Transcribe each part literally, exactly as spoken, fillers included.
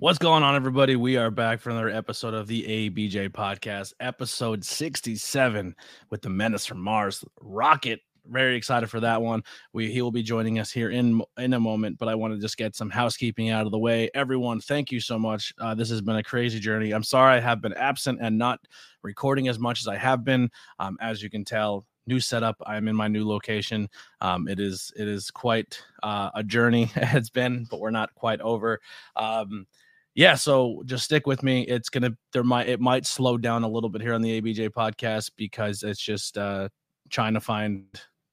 What's going on, everybody? We are back for another episode of the A B J Podcast, episode sixty-seven, with the Menace from Mars, Rocket. Very excited for that one. We he will be joining us here in in a moment, but I want to just get some housekeeping out of the way. Everyone, thank you so much. Uh, this has been a crazy journey. I'm sorry I have been absent and not recording as much as I have been. Um, as you can tell, new setup. I'm in my new location. Um, it is it is quite uh, a journey it's been, but we're not quite over. Um, yeah, so just stick with me. It's gonna there might it might slow down a little bit here on the A B J Podcast because it's just uh, trying to find,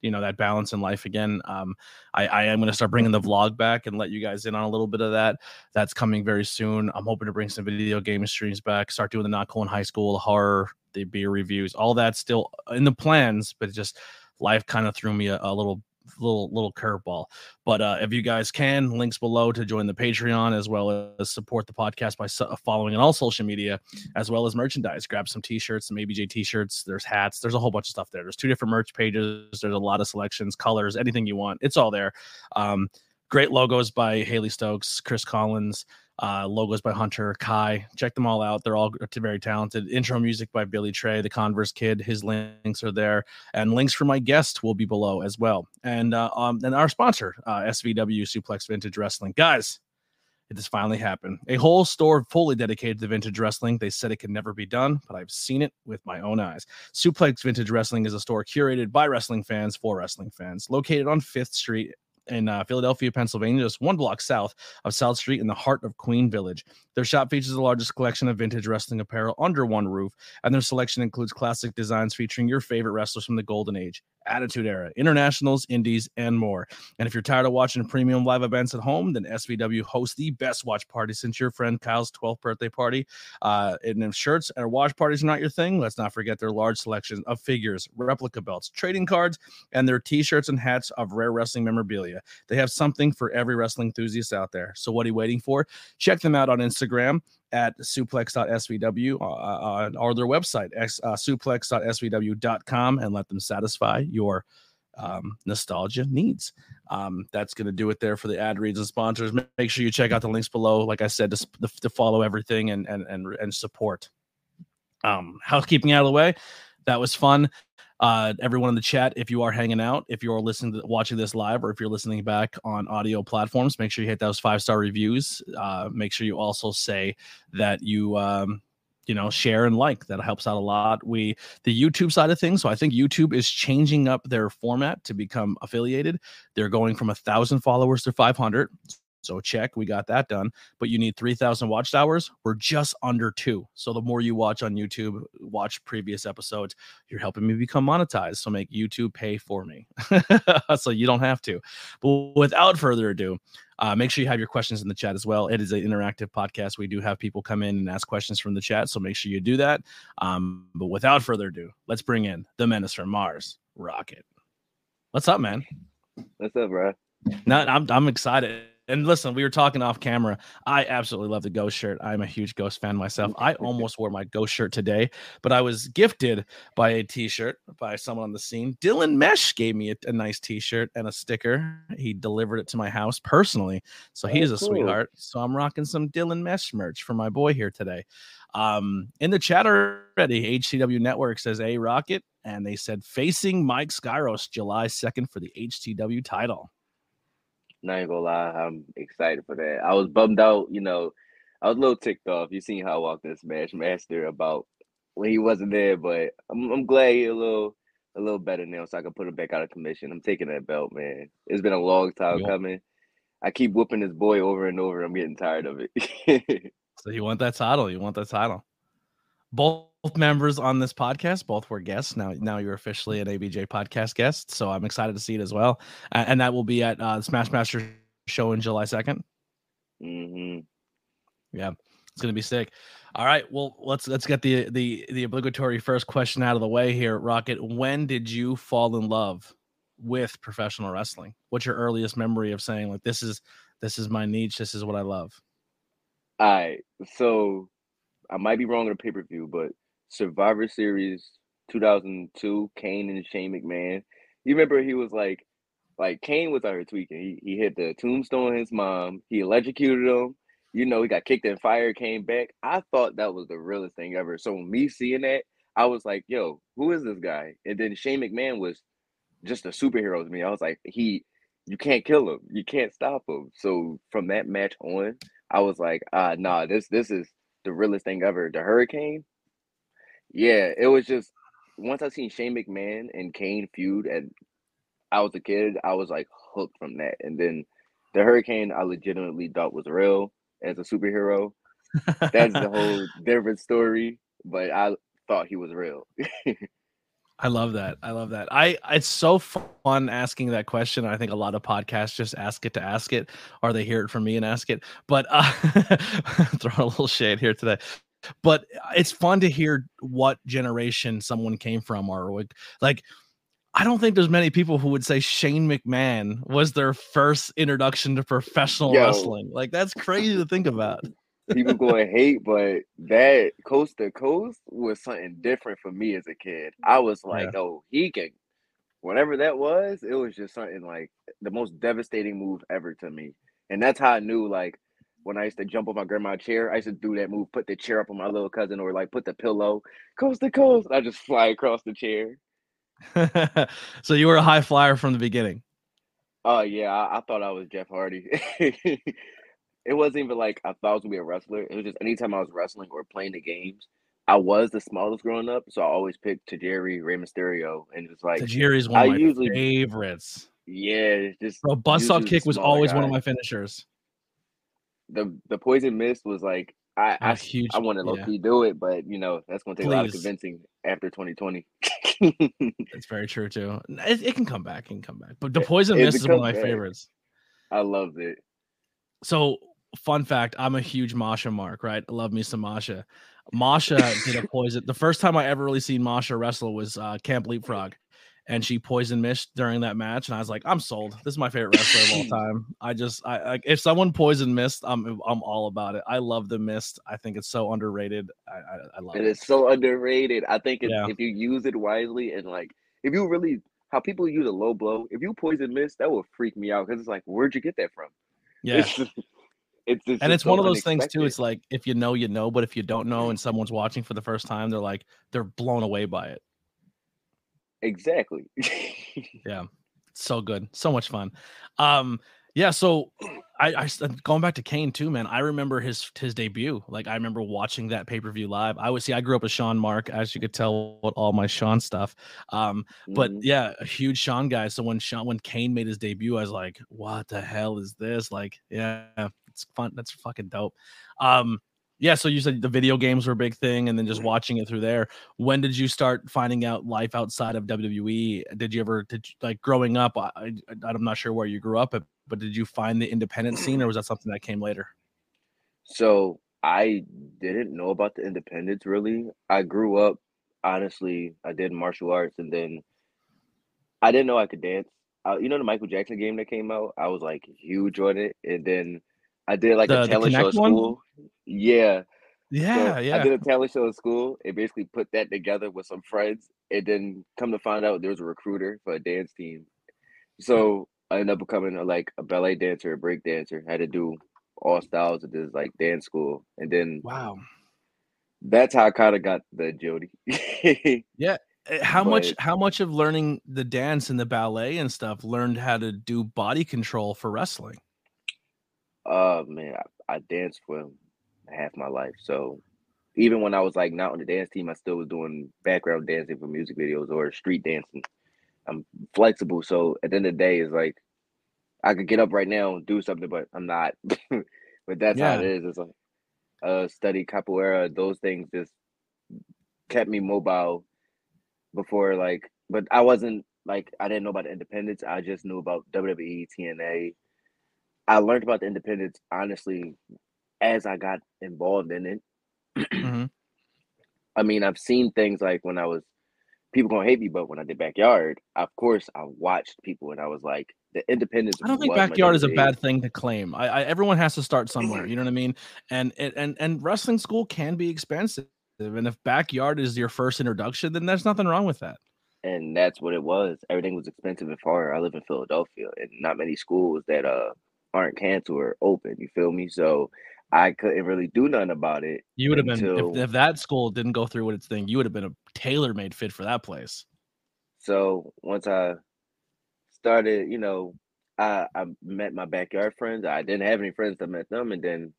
you know, that balance in life again. Um, I, I am going to start bringing the vlog back and let you guys in on a little bit of that. That's coming very soon. I'm hoping to bring some video game streams back, start doing the Not Cool in High School, horror, the beer reviews, all that's still in the plans, but just life kind of threw me a, a little little little curveball. But uh if you guys can, links below to join the Patreon, as well as support the podcast by su- following on all social media, as well as merchandise. Grab some t-shirts, some A B J t-shirts, there's hats, there's a whole bunch of stuff there. There's two different merch pages, there's a lot of selections, colors, anything you want, it's all there. Um great logos by Haley Stokes, Chris Collins, uh logos by Hunter Kai. Check them all out, they're all very talented. Intro music by Billy Trey, The Converse Kid, his links are there, and links for my guest will be below as well. And uh um and our sponsor, uh S V W, Suplex Vintage Wrestling. Guys, it has finally happened. A whole store fully dedicated to vintage wrestling. They said it could never be done, but I've seen it with my own eyes. Suplex Vintage Wrestling is a store curated by wrestling fans for wrestling fans, located on Fifth Street in uh, Philadelphia, Pennsylvania, just one block south of South Street in the heart of Queen Village. Their shop features the largest collection of vintage wrestling apparel under one roof, and their selection includes classic designs featuring your favorite wrestlers from the Golden Age, Attitude Era, Internationals, Indies, and more. And if you're tired of watching premium live events at home, then S V W hosts the best watch party since your friend Kyle's twelfth birthday party. Uh, and if shirts and watch parties are not your thing, let's not forget their large selection of figures, replica belts, trading cards, and their t-shirts and hats of rare wrestling memorabilia. They have something for every wrestling enthusiast out there. So what are you waiting for? Check them out on Instagram at suplex dot S V W, uh, or their website, uh, suplex dot S V W dot com, and let them satisfy your um, nostalgia needs. Um, that's going to do it there for the ad reads and sponsors. Make sure you check out the links below, like I said, to, to follow everything and and and, and support. Um, housekeeping out of the way. That was fun. Uh, everyone in the chat, if you are hanging out, if you're listening to watching this live, or if you're listening back on audio platforms, make sure you hit those five-star reviews. Uh, make sure you also say that you, um, you know, share and like. That helps out a lot. We, the YouTube side of things, so I think YouTube is changing up their format to become affiliated. They're going from one thousand followers to five hundred. So check, we got that done, but you need three thousand watched hours. We're just under two. So the more you watch on YouTube, watch previous episodes, you're helping me become monetized. So make YouTube pay for me. So you don't have to. But without further ado, uh, make sure you have your questions in the chat as well. It is an interactive podcast. We do have people come in and ask questions from the chat. So make sure you do that. Um, but without further ado, let's bring in the Menace from Mars, Rocket. What's up, man? What's up, bro? No, I'm I'm excited. And listen, we were talking off camera. I absolutely love the Ghost shirt. I'm a huge Ghost fan myself. I almost wore my Ghost shirt today, but I was gifted by a t-shirt by someone on the scene. Dylan Mesh gave me a, a nice t-shirt and a sticker. He delivered it to my house personally. So he oh, is a cool. sweetheart. So I'm rocking some Dylan Mesh merch for my boy here today. Um, in the chat already, H T W Network says, "Hey, Rocket." And they said, "Facing Mike Skyros July second for the H T W title." Not even gonna lie, I'm excited for that. I was bummed out, you know. I was a little ticked off. You seen how I walked in Smash Master about when he wasn't there, but I'm, I'm glad he's a little, a little better now, so I can put him back out of commission. I'm taking that belt, man. It's been a long time yep. coming. I keep whooping this boy over and over. I'm getting tired of it. So you want that title? You want that title? Both members on this podcast, both were guests. Now, now you're officially an A B J podcast guest, so I'm excited to see it as well. Uh, and that will be at uh, Smash Master show in July second. Mm-hmm. Yeah, it's gonna be sick. All right, well, let's let's get the the the obligatory first question out of the way here, Rocket. When did you fall in love with professional wrestling? What's your earliest memory of saying, like, this is this is my niche, this is what I love? All right, so I might be wrong on the pay per view, but Survivor Series two thousand two, Kane and Shane McMahon. You remember he was like, like Kane was out here tweaking. He he hit the tombstone on his mom. He electrocuted him. you know, he got kicked in fire, came back. I thought that was the realest thing ever. So me seeing that, I was like, yo, who is this guy? And then Shane McMahon was just a superhero to me. I was like, he, you can't kill him. You can't stop him. So from that match on, I was like, ah, nah, this, this is the realest thing ever. The Hurricane? Yeah, it was just, once I seen Shane McMahon and Kane feud and I was a kid, I was like hooked from that. And then the Hurricane, I legitimately thought was real as a superhero. That's the whole different story, but I thought he was real. I love that. I love that. I it's so fun asking that question. I think a lot of podcasts just ask it to ask it, or they hear it from me and ask it. But uh, throwing a little shade here today. But it's fun to hear what generation someone came from, or like. I don't think there's many people who would say Shane McMahon was their first introduction to professional Yo. wrestling. Like, that's crazy to think about. People going hate, but that coast to coast was something different for me as a kid. I was like, yeah. oh, he can, whatever that was, it was just something like the most devastating move ever to me. And that's how I knew, like, when I used to jump on my grandma's chair, I used to do that move, put the chair up on my little cousin, or like put the pillow coast to coast. I just fly across the chair. So you were a high flyer from the beginning. Oh uh, yeah, I, I thought I was Jeff Hardy. It wasn't even like I thought I was gonna be a wrestler. It was just anytime I was wrestling or playing the games, I was the smallest growing up, so I always picked Tajiri, Rey Mysterio, and just like Tajiri's one I of my usually, favorites. Yeah, just a buzzsaw kick was always guy. one of my finishers. The the poison mist was like I I, huge, I wanted to yeah. low-key do it, but you know that's gonna take Please. a lot of convincing after twenty twenty. That's very true too. It, it can come back, it can come back. But the poison mist is one of my back. favorites. I loved it. So, fun fact: I'm a huge Masha mark, right? I love me some Masha. Masha did a poison. The first time I ever really seen Masha wrestle was uh, Camp Leapfrog, and she poison mist during that match, and I was like, I'm sold. This is my favorite wrestler of all time. I just, I, I if someone poison mist, I'm, I'm all about it. I love the mist. I think it's so underrated. I, I, I love it. It is so underrated. I think it's, yeah. if you use it wisely and like, if you really, how people use a low blow, if you poison mist, that will freak me out because it's like, where'd you get that from? Yeah. It's just, it's just, and it's so one of those unexpected. things too. It's like if you know, you know, but if you don't know, and someone's watching for the first time, they're like, they're blown away by it. Exactly. Yeah, so good, so much fun. Um, yeah. So, I, I going back to Kane too, man. I remember his his debut. Like I remember watching that pay per view live. I would see. I grew up with Sean Mark, as you could tell, with all my Sean stuff. Um, but mm-hmm. yeah, a huge Sean guy. So when Sean when Kane made his debut, I was like, "What the hell is this?" Like, yeah, it's fun. That's fucking dope. Um. Yeah, so you said the video games were a big thing, and then just watching it through there. When did you start finding out life outside of W W E? Did you ever, did you, like growing up, I, I, I'm not sure where you grew up, but did you find the independent scene, or was that something that came later? So I didn't know about the independents, really. I grew up, honestly, I did martial arts, and then I didn't know I could dance. Uh, you know the Michael Jackson game that came out? I was like huge on it, and then I did like the, a talent show at school. One? Yeah. Yeah, so yeah. I did a talent show at school and basically put that together with some friends, and then come to find out there was a recruiter for a dance team. So I ended up becoming a, like a ballet dancer, a break dancer. I had to do all styles of this like dance school. And then wow. That's how I kind of got the agility. Yeah. How but, much how much of learning the dance and the ballet and stuff learned how to do body control for wrestling? Uh man, I, I danced for half my life. So even when I was like not on the dance team, I still was doing background dancing for music videos or street dancing. I'm flexible, so at the end of the day, it's like I could get up right now and do something, but I'm not. But that's yeah. how it is. It's like uh, study capoeira. Those things just kept me mobile before, like. But I wasn't like I didn't know about the independents. I just knew about W W E, T N A. I learned about the independents, honestly, as I got involved in it. Mm-hmm. I mean, I've seen things like when I was, people gonna hate me, but when I did Backyard, of course, I watched people and I was like, the independents. I don't think Backyard is a bad thing to claim. I, I everyone has to start somewhere, you know what I mean? And and and wrestling school can be expensive, and if Backyard is your first introduction, then there's nothing wrong with that. And that's what it was. Everything was expensive and far. I live in Philadelphia, and not many schools that uh. aren't canceled or open, you feel me? So I couldn't really do nothing about it. You would have until... been, if, if that school didn't go through with its thing, you would have been a tailor-made fit for that place. So once I started, you know, I, I met my backyard friends. I didn't have any friends that met them. And then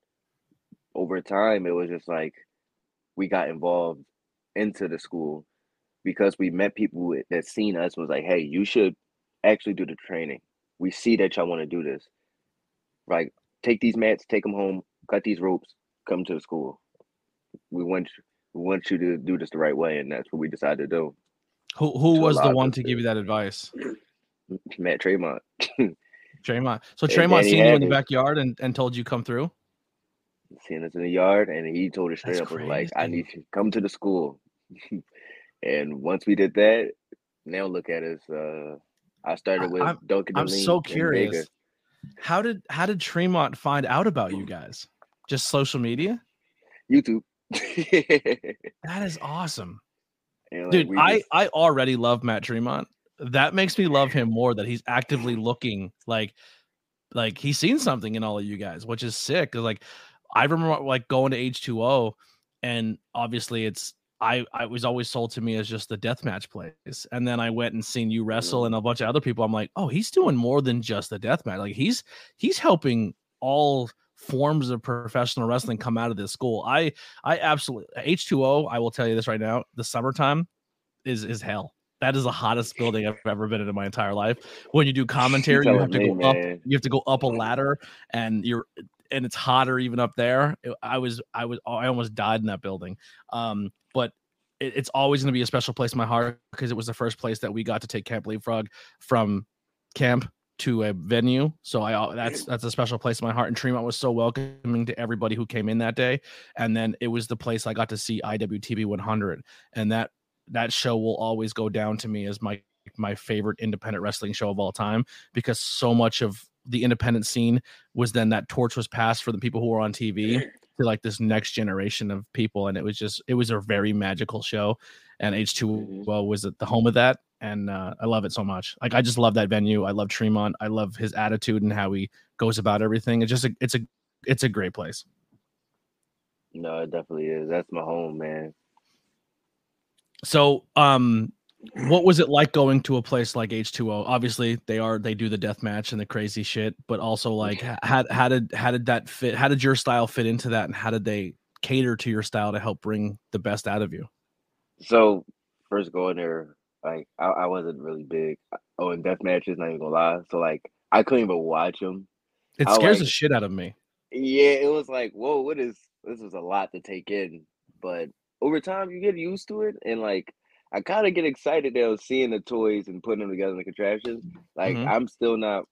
over time, it was just like we got involved into the school because we met people that seen us was like, hey, you should actually do the training. We see that y'all want to do this. Like, take these mats, take them home, cut these ropes, come to the school. We want you, we want you to do this the right way, and that's what we decided to do. Who who was the one to give you that advice? Matt Tremont. Tremont. So Tremont seen you in the backyard and, and told you come through? Seen us in the yard, and he told us straight up, like, I need you to come to the school. And once we did that, now look at us. Uh, I started with I'm, Duncan Aleem. I'm so curious. How did how did Tremont find out about you guys? Just social media? YouTube. That is awesome. Like, Dude, just... I, I already love Matt Tremont. That makes me love him more that he's actively looking like like he's seen something in all of you guys, which is sick. Like I remember like going to H two O, and obviously it's I, I was always sold to me as just the deathmatch place. And then I went and seen you wrestle and a bunch of other people. I'm like, oh, he's doing more than just the deathmatch. Like he's he's helping all forms of professional wrestling come out of this school. I I absolutely H two O, I will tell you this right now, the summertime is is hell. That is the hottest building I've ever been in in my entire life. When you do commentary, you have to go up, you have to go up a ladder, and you're and it's hotter even up there. I was I was I almost died in that building. Um But it, it's always going to be a special place in my heart because it was the first place that we got to take Camp Leapfrog from camp to a venue. So I that's that's a special place in my heart. And Tremont was so welcoming to everybody who came in that day. And then it was the place I got to see I W T V one hundred. And that that show will always go down to me as my my favorite independent wrestling show of all time because so much of the independent scene was then that torch was passed for the people who were on T V. To like this next generation of people, and it was just it was a very magical show, and H two O was at the home of that, and uh, I love it so much. Like I just love that venue. I love Tremont. I love his attitude and how he goes about everything. It's just a, it's a it's a great place. No, it definitely is. That's my home, man. So, um, what was it like going to a place like H two O? Obviously, they are they do the death match and the crazy shit, but also like how how did how did that fit? How did your style fit into that, and how did they cater to your style to help bring the best out of you? So first going there, like I, I wasn't really big oh, and death matches. Not even gonna lie, so like I couldn't even watch them. It scares I, like, the shit out of me. Yeah, it was like whoa, what is this? Was a lot to take in, but over time you get used to it, and like. I kind of get excited though seeing the toys and putting them together in the contraptions. Like mm-hmm. I'm still not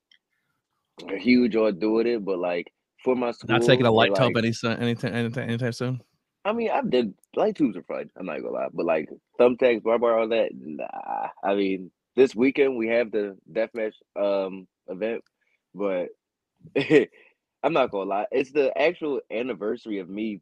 a huge or doing it, but like for my school, not taking a light tub like, any anytime anytime anytime soon. I mean, I've did light tubes are fun. I'm not gonna lie, but like thumbtacks, bar bar, all that. Nah, I mean this weekend we have the deathmatch um event, but I'm not gonna lie. It's the actual anniversary of me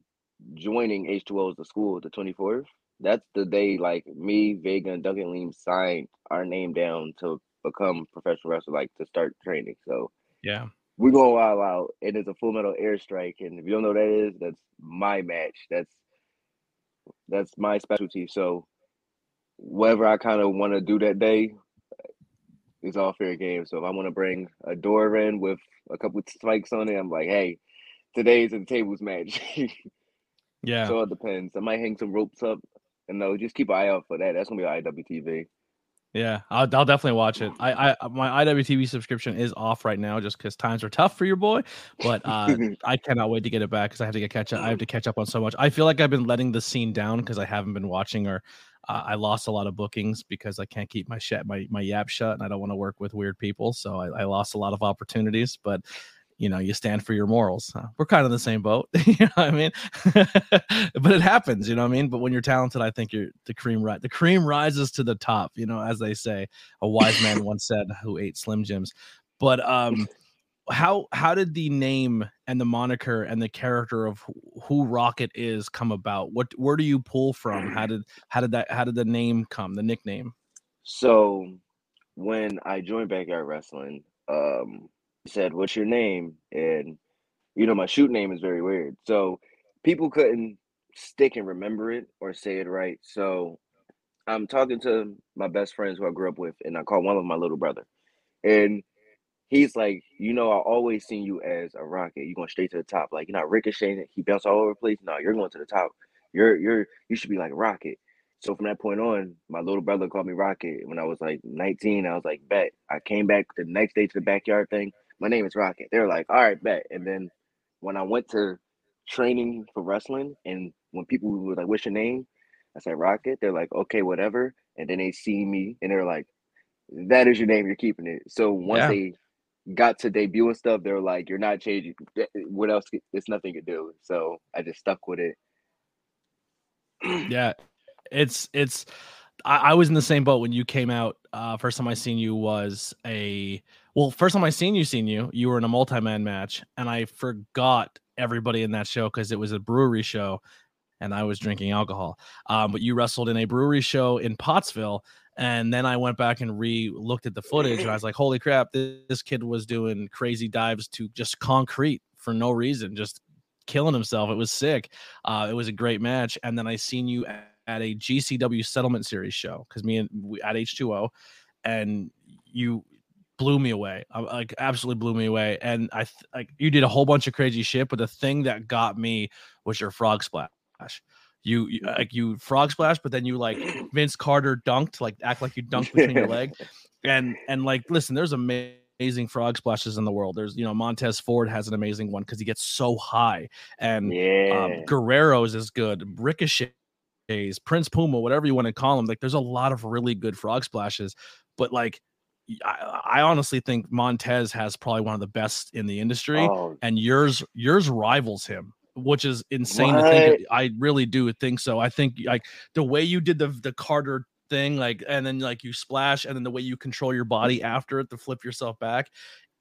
joining H two O as the school, the twenty-fourth. That's the day, like, me, Vega, and Duncan Aleem signed our name down to become professional wrestler, like, to start training. So, yeah, we're going wild out, and it's a full metal airstrike. And if you don't know what that is, that's my match. That's that's my specialty. So, whatever I kind of want to do that day is all fair game. So, if I want to bring a door in with a couple of spikes on it, I'm like, hey, today's a tables match. Yeah. So, it depends. I might hang some ropes up. And no, just keep an eye out for that. That's gonna be on I W T V. Yeah, I'll, I'll definitely watch it. I, I, my I W T V subscription is off right now just because times are tough for your boy. But uh, I cannot wait to get it back because I have to get catch up. I have to catch up on so much. I feel like I've been letting the scene down because I haven't been watching, or uh, I lost a lot of bookings because I can't keep my shut my my yap shut, and I don't want to work with weird people. So I, I lost a lot of opportunities, but. You know, you stand for your morals. Huh? We're kind of in the same boat. You know what I mean? But it happens, you know what I mean? But when you're talented, I think you're the cream ri- the cream rises to the top, you know, as they say, a wise man once said who ate Slim Jims. But um, how how did the name and the moniker and the character of who Rocket is come about? What where do you pull from? How did how did that how did the name come, the nickname? So when I joined Backyard Wrestling, um said, what's your name? And you know, my shoot name is very weird. So people couldn't stick and remember it or say it right. So I'm talking to my best friends who I grew up with, and I call one of my little brother. And he's like, you know, I always seen you as a rocket. You're going straight to the top. Like, you're not ricocheting. He bounced all over the place. No, you're going to the top. You're, you're, you should be like a rocket. So from that point on, my little brother called me Rocket. When I was like nineteen, I was like, bet. I came back the next day to the backyard thing. My name is Rocket. They were like, all right, bet. And then when I went to training for wrestling, and when people were like, what's your name? I said, Rocket. They're like, okay, whatever. And then they see me, and they're like, that is your name. You're keeping it. So once yeah. they got to debut and stuff, they're like, you're not changing. What else? It's nothing to do. So I just stuck with it. Yeah. It's, it's, I, I was in the same boat when you came out. Uh, first time I seen you was a, well, first time I seen you, seen you, you were in a multi-man match, and I forgot everybody in that show because it was a brewery show and I was drinking alcohol. Um, but you wrestled in a brewery show in Pottsville. And then I went back and re-looked at the footage, and I was like, holy crap, this, this kid was doing crazy dives to just concrete for no reason, just killing himself. It was sick. Uh, it was a great match. And then I seen you at, at a G C W settlement series show, because me and we, at H two O, and you blew me away. I, like absolutely blew me away. And I th- like you did a whole bunch of crazy shit, but the thing that got me was your frog splash. You, you like you frog splash, but then you like Vince Carter dunked, like act like you dunked between your leg. And and like listen, there's amazing. amazing frog splashes in the world. There's, you know, Montez Ford has an amazing one because he gets so high, and yeah. um, Guerrero's is good. Ricochet, Prince Puma, whatever you want to call him, like there's a lot of really good frog splashes, but like I, I honestly think Montez has probably one of the best in the industry, oh. and yours yours rivals him, which is insane what? to think. Of. I really do think so. I think like the way you did the the Carter thing, like, and then like you splash, and then the way you control your body after it to flip yourself back,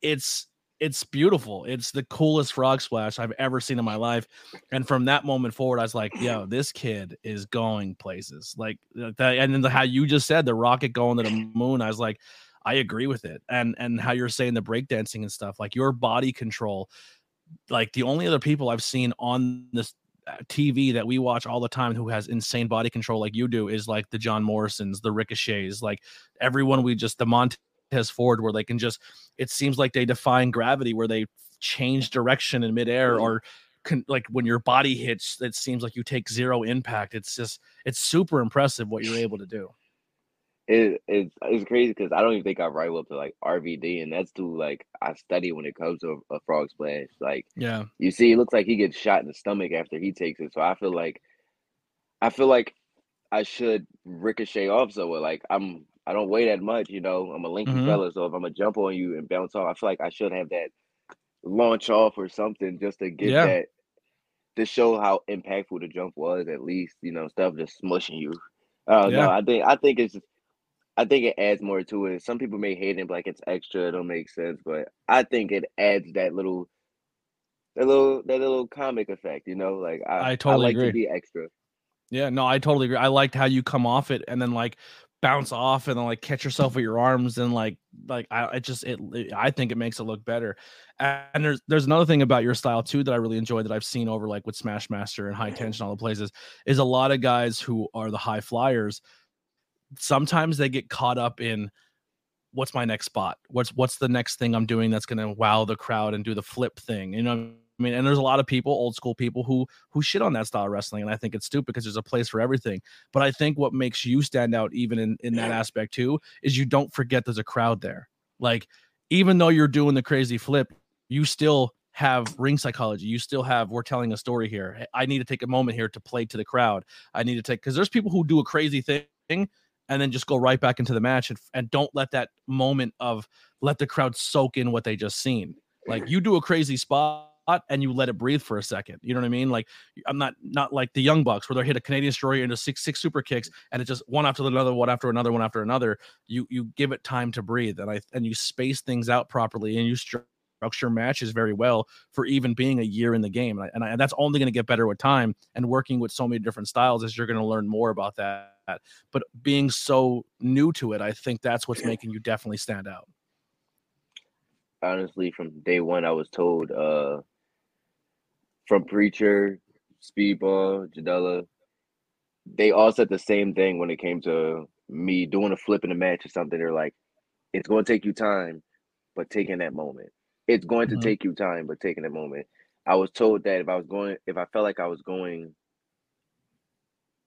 it's it's beautiful. It's the coolest frog splash I've ever seen in my life. And from that moment forward, I was like, yo, this kid is going places. Like that, and then the, how you just said the rocket going to the moon, I was like, I agree with it. And and how you're saying the breakdancing and stuff, like your body control, like the only other people I've seen on this T V that we watch all the time who has insane body control like you do is like the John Morrisons, the Ricochets, like everyone we just, the Montez Ford, where they can just, it seems like they define gravity, where they change direction in midair, or can, like when your body hits, it seems like you take zero impact. It's just, it's super impressive what you're able to do. It, it, it's crazy because I don't even think I rival up to like R V D, and that's too like I study when it comes to a, a frog splash. Like, yeah, you see, it looks like he gets shot in the stomach after he takes it. So I feel like, I feel like I should ricochet off somewhere. Like I'm, I don't weigh that much, you know. I'm a lanky mm-hmm. fella, so if I'm gonna jump on you and bounce off, I feel like I should have that launch off or something just to get yeah. that to show how impactful the jump was. At least, you know, stuff just smushing you. Uh, yeah. No, I think I think it's. I think it adds more to it. Some people may hate it, like it's extra, it don't make sense, but I think it adds that little, that little, that little comic effect, you know. Like I, I totally I like agree. To be extra. Yeah, no, I totally agree. I liked how you come off it and then like bounce off and then like catch yourself with your arms and like like I it just it, it I think it makes it look better. And there's there's another thing about your style too that I really enjoy that I've seen over like with Smash Master and High Tension, all the places, is a lot of guys who are the high flyers. Sometimes they get caught up in what's my next spot? What's, what's the next thing I'm doing that's going to wow the crowd and do the flip thing. You know what I mean? And there's a lot of people, old school people who, who shit on that style of wrestling. And I think it's stupid because there's a place for everything, but I think what makes you stand out even in, in that aspect too, is you don't forget there's a crowd there. Like, even though you're doing the crazy flip, you still have ring psychology. You still have, we're telling a story here. I need to take a moment here to play to the crowd. I need to take, cause there's people who do a crazy thing and then just go right back into the match and, and don't let that moment of let the crowd soak in what they just seen. Like you do a crazy spot and you let it breathe for a second. You know what I mean? Like I'm not, not like the Young Bucks where they hit a Canadian Destroyer into six, six super kicks and it's just one after another, one after another, one after another. You, you give it time to breathe. And I, and you space things out properly and you structure matches very well for even being a year in the game. And, I, and, I, and that's only going to get better with time and working with so many different styles as you're going to learn more about that. But being so new to it, I think that's what's making you definitely stand out. Honestly, from day one, I was told uh, from Preacher, Speedball, Jadella, they all said the same thing when it came to me doing a flip in a match or something. They're like, it's going to take you time, but taking that moment. It's going mm-hmm. to take you time, but taking that moment. I was told that if I was going, if I felt like I was going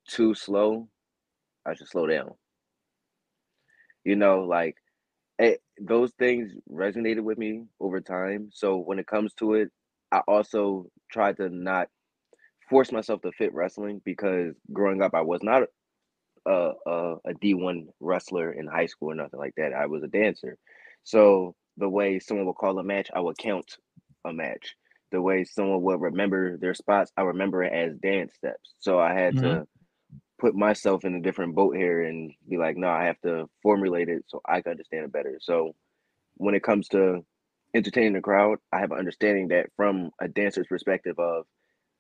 too slow, I should slow down. You know, like it, those things resonated with me over time. So when it comes to it, I also tried to not force myself to fit wrestling, because growing up, I was not a, a, a D one wrestler in high school or nothing like that. I was a dancer. So the way someone would call a match, I would count a match. The way someone would remember their spots, I remember it as dance steps. So I had mm-hmm. to put myself in a different boat here and be like, no, I have to formulate it so I can understand it better. So when it comes to entertaining the crowd, I have an understanding that from a dancer's perspective of,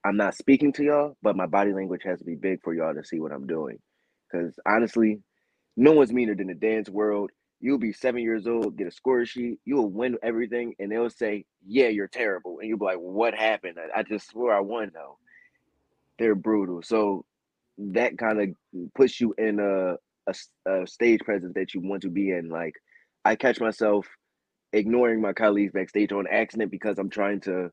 I'm not speaking to y'all, but my body language has to be big for y'all to see what I'm doing. Because honestly, no one's meaner than the dance world. You'll be seven years old, get a score sheet, you'll win everything, and they'll say, yeah, you're terrible. And you'll be like, what happened? I just swore I won, though. They're brutal. So that kind of puts you in a, a, a stage presence that you want to be in. Like, I catch myself ignoring my colleagues backstage on accident because I'm trying to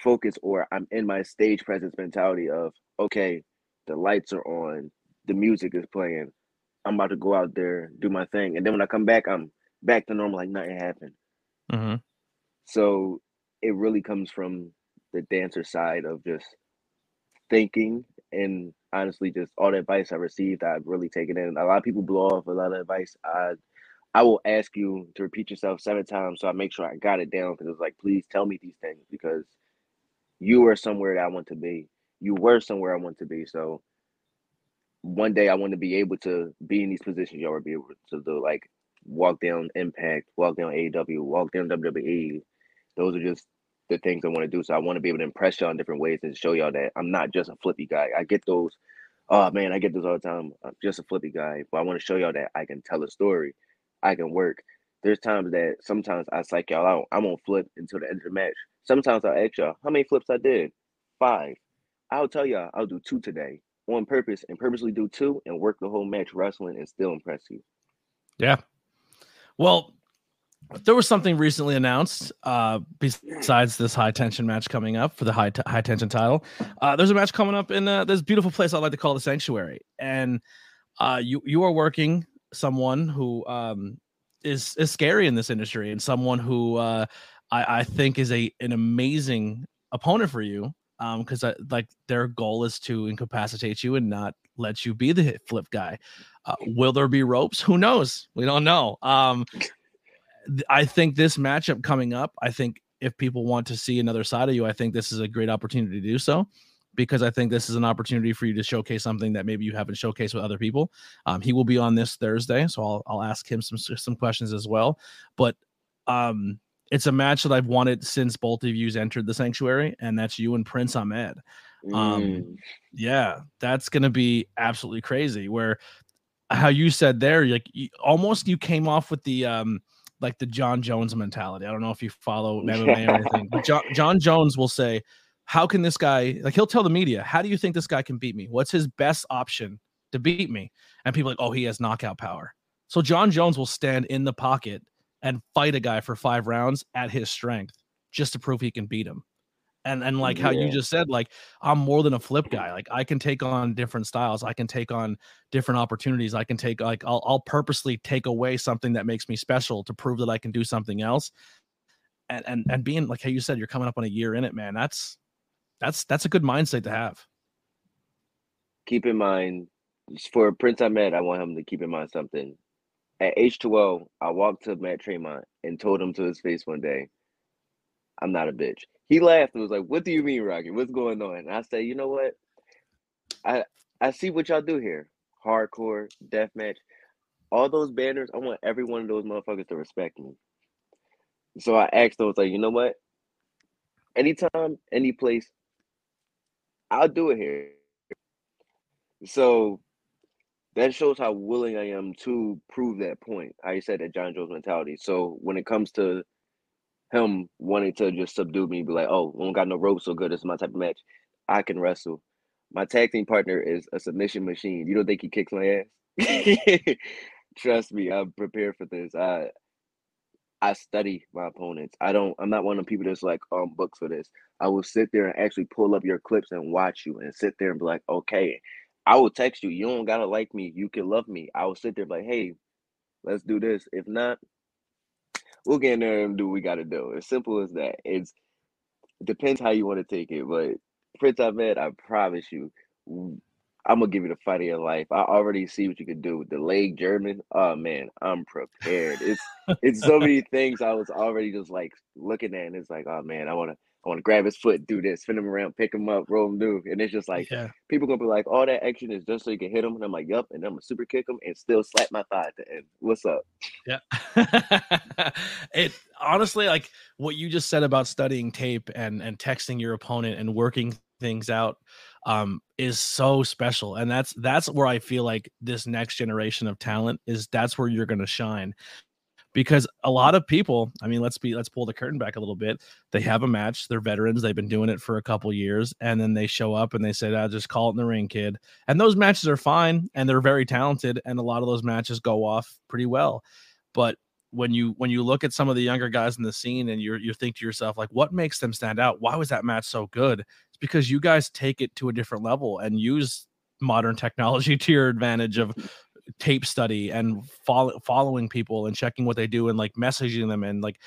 focus, or I'm in my stage presence mentality of, okay, the lights are on, the music is playing, I'm about to go out there, do my thing. And then when I come back, I'm back to normal, like nothing happened. Mm-hmm. So it really comes from the dancer side of just thinking. And honestly, just all the advice I received, I've really taken in. A lot of people blow off a lot of advice. I I will ask you to repeat yourself seven times so I make sure I got it down, because it's like, please tell me these things, because you are somewhere that I want to be. You were somewhere I want to be. So one day I want to be able to be in these positions y'all will be able to do, like walk down Impact, walk down A E W, walk down W W E. Those are just the things I want to do. So I want to be able to impress y'all in different ways and show y'all that I'm not just a flippy guy. I get those, oh man, I get those all the time. I'm just a flippy guy. But I want to show y'all that I can tell a story. I can work. There's times that sometimes I psych y'all out. I'm going to flip until the end of the match. Sometimes I'll ask y'all, how many flips I did? Five. I'll tell y'all, I'll do two today. On purpose, and purposely do two and work the whole match wrestling and still impress you. Yeah. Well, there was something recently announced uh, besides this high tension match coming up for the high t- high tension title. Uh, there's a match coming up in uh, this beautiful place I like to call the Sanctuary. And uh, you, you are working someone who um, is, is scary in this industry, and someone who uh, I, I think is a, an amazing opponent for you. Um, because like their goal is to incapacitate you and not let you be the hit flip guy. Uh, will there be ropes? Who knows? We don't know. Um, th- I think this matchup coming up, I think if people want to see another side of you, I think this is a great opportunity to do so, because I think this is an opportunity for you to showcase something that maybe you haven't showcased with other people. Um, he will be on this Thursday, so I'll I'll ask him some some questions as well. But um. It's a match that I've wanted since both of you's entered the Sanctuary, and that's you and Prince Ahmed. Um, mm. Yeah, that's going to be absolutely crazy. Where how you said there, like you, almost you came off with the um, like the John Jones mentality. I don't know if you follow M M A or anything, but John, John Jones will say, "How can this guy?" Like he'll tell the media, "How do you think this guy can beat me? What's his best option to beat me?" And people are like, "Oh, he has knockout power." So John Jones will stand in the pocket and fight a guy for five rounds at his strength just to prove he can beat him. And and like how yeah. you just said, like, I'm more than a flip guy. Like I can take on different styles. I can take on different opportunities. I can take like, I'll, I'll purposely take away something that makes me special to prove that I can do something else. And, and, and being like, how you said, you're coming up on a year in it, man. That's, that's, that's a good mindset to have. Keep in mind for Prince Ahmed, I want him to keep in mind something. At H two O, I walked to Matt Tremont and told him to his face one day, I'm not a bitch. He laughed and was like, what do you mean, Rocky? What's going on? And I said, you know what? I I see what y'all do here. Hardcore, deathmatch. All those banners, I want every one of those motherfuckers to respect me. So I asked them, I was like, you know what? Anytime, any place, I'll do it here. So that shows how willing I am to prove that point. I said that John Jones mentality. So when it comes to him wanting to just subdue me, be like, oh, I don't got no ropes so good. This is my type of match. I can wrestle. My tag team partner is a submission machine. You don't think he kicks my ass? Trust me, I'm prepared for this. I I study my opponents. I don't, I'm not one of the people that's like, um, books for this. I will sit there and actually pull up your clips and watch you and sit there and be like, okay, I will text you. You don't gotta like me. You can love me. I will sit there and be like, hey, let's do this. If not, we'll get in there and do what we gotta do. As simple as that. It's, it depends how you want to take it, but Prince Ahmed, I promise you, I'm gonna give you the fight of your life. I already see what you can do with the leg German. Oh man, I'm prepared. It's it's so many things I was already just like looking at, and it's like, oh man, I wanna I wanna grab his foot, do this, spin him around, pick him up, roll him through, and it's just like yeah. people gonna be like, all that action is just so you can hit him, and I'm like, yup, and I'm gonna super kick him and still slap my thigh at the end. What's up? Yeah. It honestly, like what you just said about studying tape and and texting your opponent and working things out um is so special, and that's that's where I feel like this next generation of talent is. That's where you're going to shine, because a lot of people, I mean, let's be let's pull the curtain back a little bit. They have a match, they're veterans, they've been doing it for a couple years, and then they show up and they say, "I'll just call it in the ring, kid," and those matches are fine and they're very talented, and a lot of those matches go off pretty well. But when you when you look at some of the younger guys in the scene and you you think to yourself, like, what makes them stand out? Why was that match so good? It's because you guys take it to a different level and use modern technology to your advantage of tape study and follow, following people and checking what they do and like messaging them and like